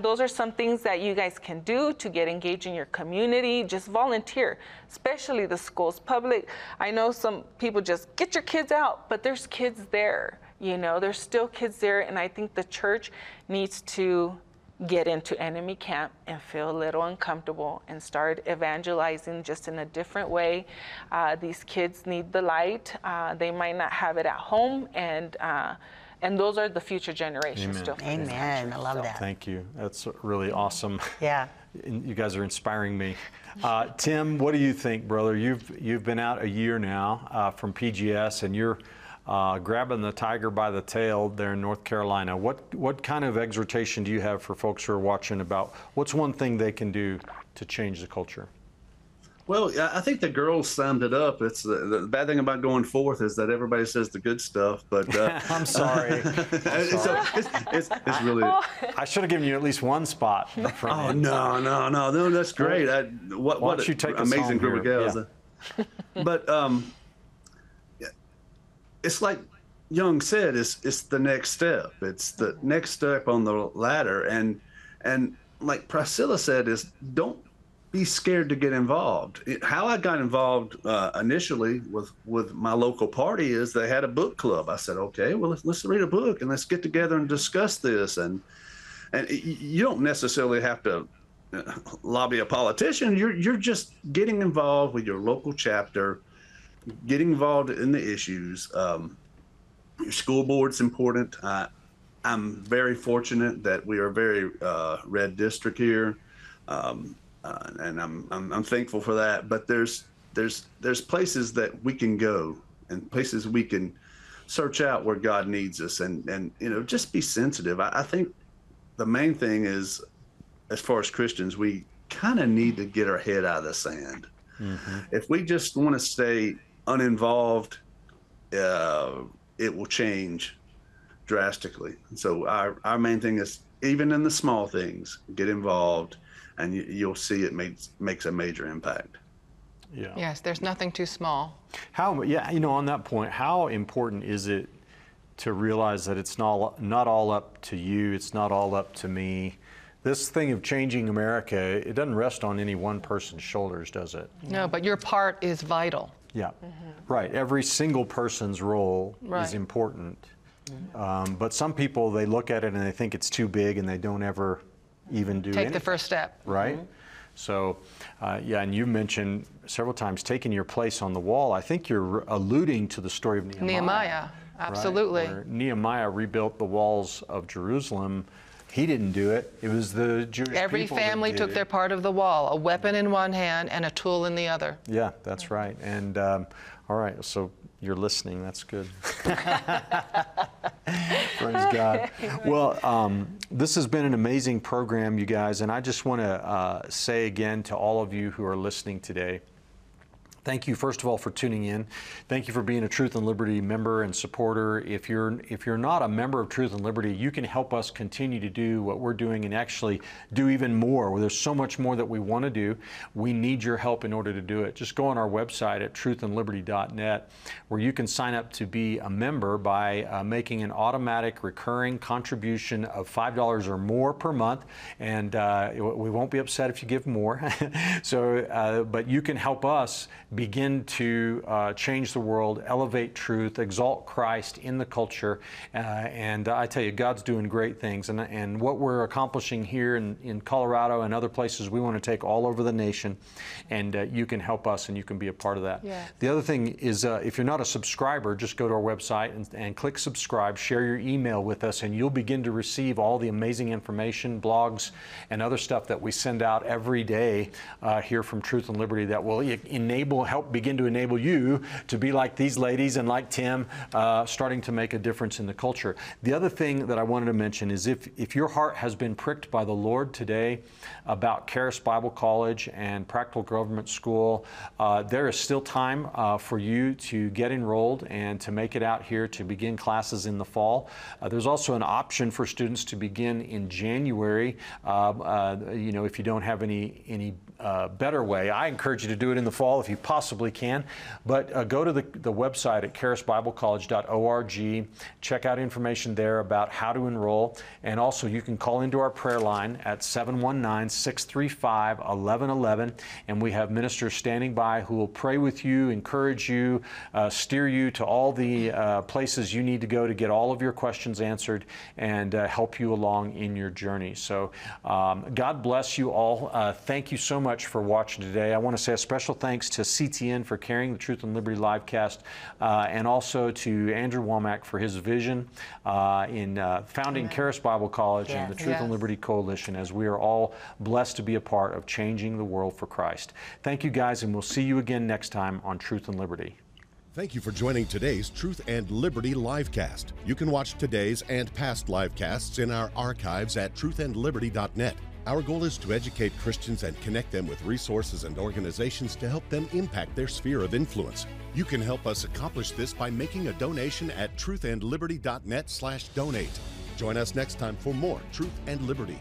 those are some things that you guys can do to get engaged in your community. Just volunteer, especially the schools, public. I know some people just get your kids out, but there's kids there. You know, there's still kids there, and I think the church needs to get into enemy camp and feel a little uncomfortable and start evangelizing just in a different way. These kids need the light. They might not have it at home, and those are the future generations. Amen. Still. Amen. I love that. Thank you. That's really awesome. Yeah. You guys are inspiring me. Tim, what do you think, brother? You've been out a year now from PGS, and you're grabbing the tiger by the tail there in North Carolina. What kind of exhortation do you have for folks who are watching about what's one thing they can do to change the culture? Well, I think the girls summed it up. It's the bad thing about going forth is that everybody says the good stuff, but I'm sorry. It's really. I should have given you at least one spot. Oh no, that's great. What you take amazing group here. Of girls. Yeah. But it's like Young said, it's the next step. It's the next step on the ladder. And like Priscilla said, is don't be scared to get involved. How I got involved initially with my local party is they had a book club. I said, okay, well, let's read a book and let's get together and discuss this. And you don't necessarily have to lobby a politician. You're just getting involved with your local chapter, getting involved in the issues. Your school board's important. I'm very fortunate that we are a very red district here, and I'm thankful for that. But there's places that we can go and places we can search out where God needs us, and you know, just be sensitive. I think the main thing is, as far as Christians, we kind of need to get our head out of the sand. Mm-hmm. If we just want to stay uninvolved, it will change drastically. So our main thing is, even in the small things, get involved, and you'll see it makes a major impact. Yeah. Yes, there's nothing too small. On that point, how important is it to realize that it's not all up to you, it's not all up to me? This thing of changing America, it doesn't rest on any one person's shoulders, does it? No, but your part is vital. Yeah, mm-hmm. Right. Every single person's role is important. Mm-hmm. But some people, they look at it and they think it's too big and they don't ever even do anything. Take the first step. Right? Mm-hmm. So, and you mentioned several times taking your place on the wall. I think you're alluding to the story of Nehemiah. Nehemiah, absolutely. Right? Where Nehemiah rebuilt the walls of Jerusalem. He didn't do it. It was the Jewish people. Every family took their part of the wall, a weapon in one hand and a tool in the other. Yeah, that's right. And all right, so you're listening. That's good. Praise God. Well, this has been an amazing program, you guys. And I just want to say again to all of you who are listening today, thank you, first of all, for tuning in. Thank you for being a Truth and Liberty member and supporter. If you're not a member of Truth and Liberty, you can help us continue to do what we're doing and actually do even more. There's so much more that we want to do. We need your help in order to do it. Just go on our website at truthandliberty.net, where you can sign up to be a member by making an automatic recurring contribution of $5 or more per month. And we won't be upset if you give more. But you can help us begin to change the world, elevate truth, exalt Christ in the culture. And I tell you, God's doing great things. And what we're accomplishing here in Colorado and other places, we want to take all over the nation. And you can help us and you can be a part of that. Yes. The other thing is, if you're not a subscriber, just go to our website and click subscribe, share your email with us, and you'll begin to receive all the amazing information, blogs, and other stuff that we send out every day here from Truth and Liberty that will help begin to enable you to be like these ladies and like Tim, starting to make a difference in the culture. The other thing that I wanted to mention is if your heart has been pricked by the Lord today about Charis Bible College and Practical Government School, there is still time for you to get enrolled and to make it out here to begin classes in the fall. There's also an option for students to begin in January, if you don't have any better way, I encourage you to do it in the fall if you possibly can, but go to the website at charisbiblecollege.org, check out information there about how to enroll, and also you can call into our prayer line at 719-635-1111, and we have ministers standing by who will pray with you, encourage you, steer you to all the places you need to go to get all of your questions answered, and help you along in your journey. So God bless you all. Thank you so much for watching today. I want to say a special thanks to CTN for carrying the Truth and Liberty livecast, and also to Andrew Wommack for his vision in founding Charis Bible College and the Truth and Liberty Coalition, as we are all blessed to be a part of changing the world for Christ. Thank you guys, and we'll see you again next time on Truth and Liberty. Thank you for joining today's Truth and Liberty livecast. You can watch today's and past livecasts in our archives at truthandliberty.net. Our goal is to educate Christians and connect them with resources and organizations to help them impact their sphere of influence. You can help us accomplish this by making a donation at truthandliberty.net/donate. Join us next time for more Truth and Liberty.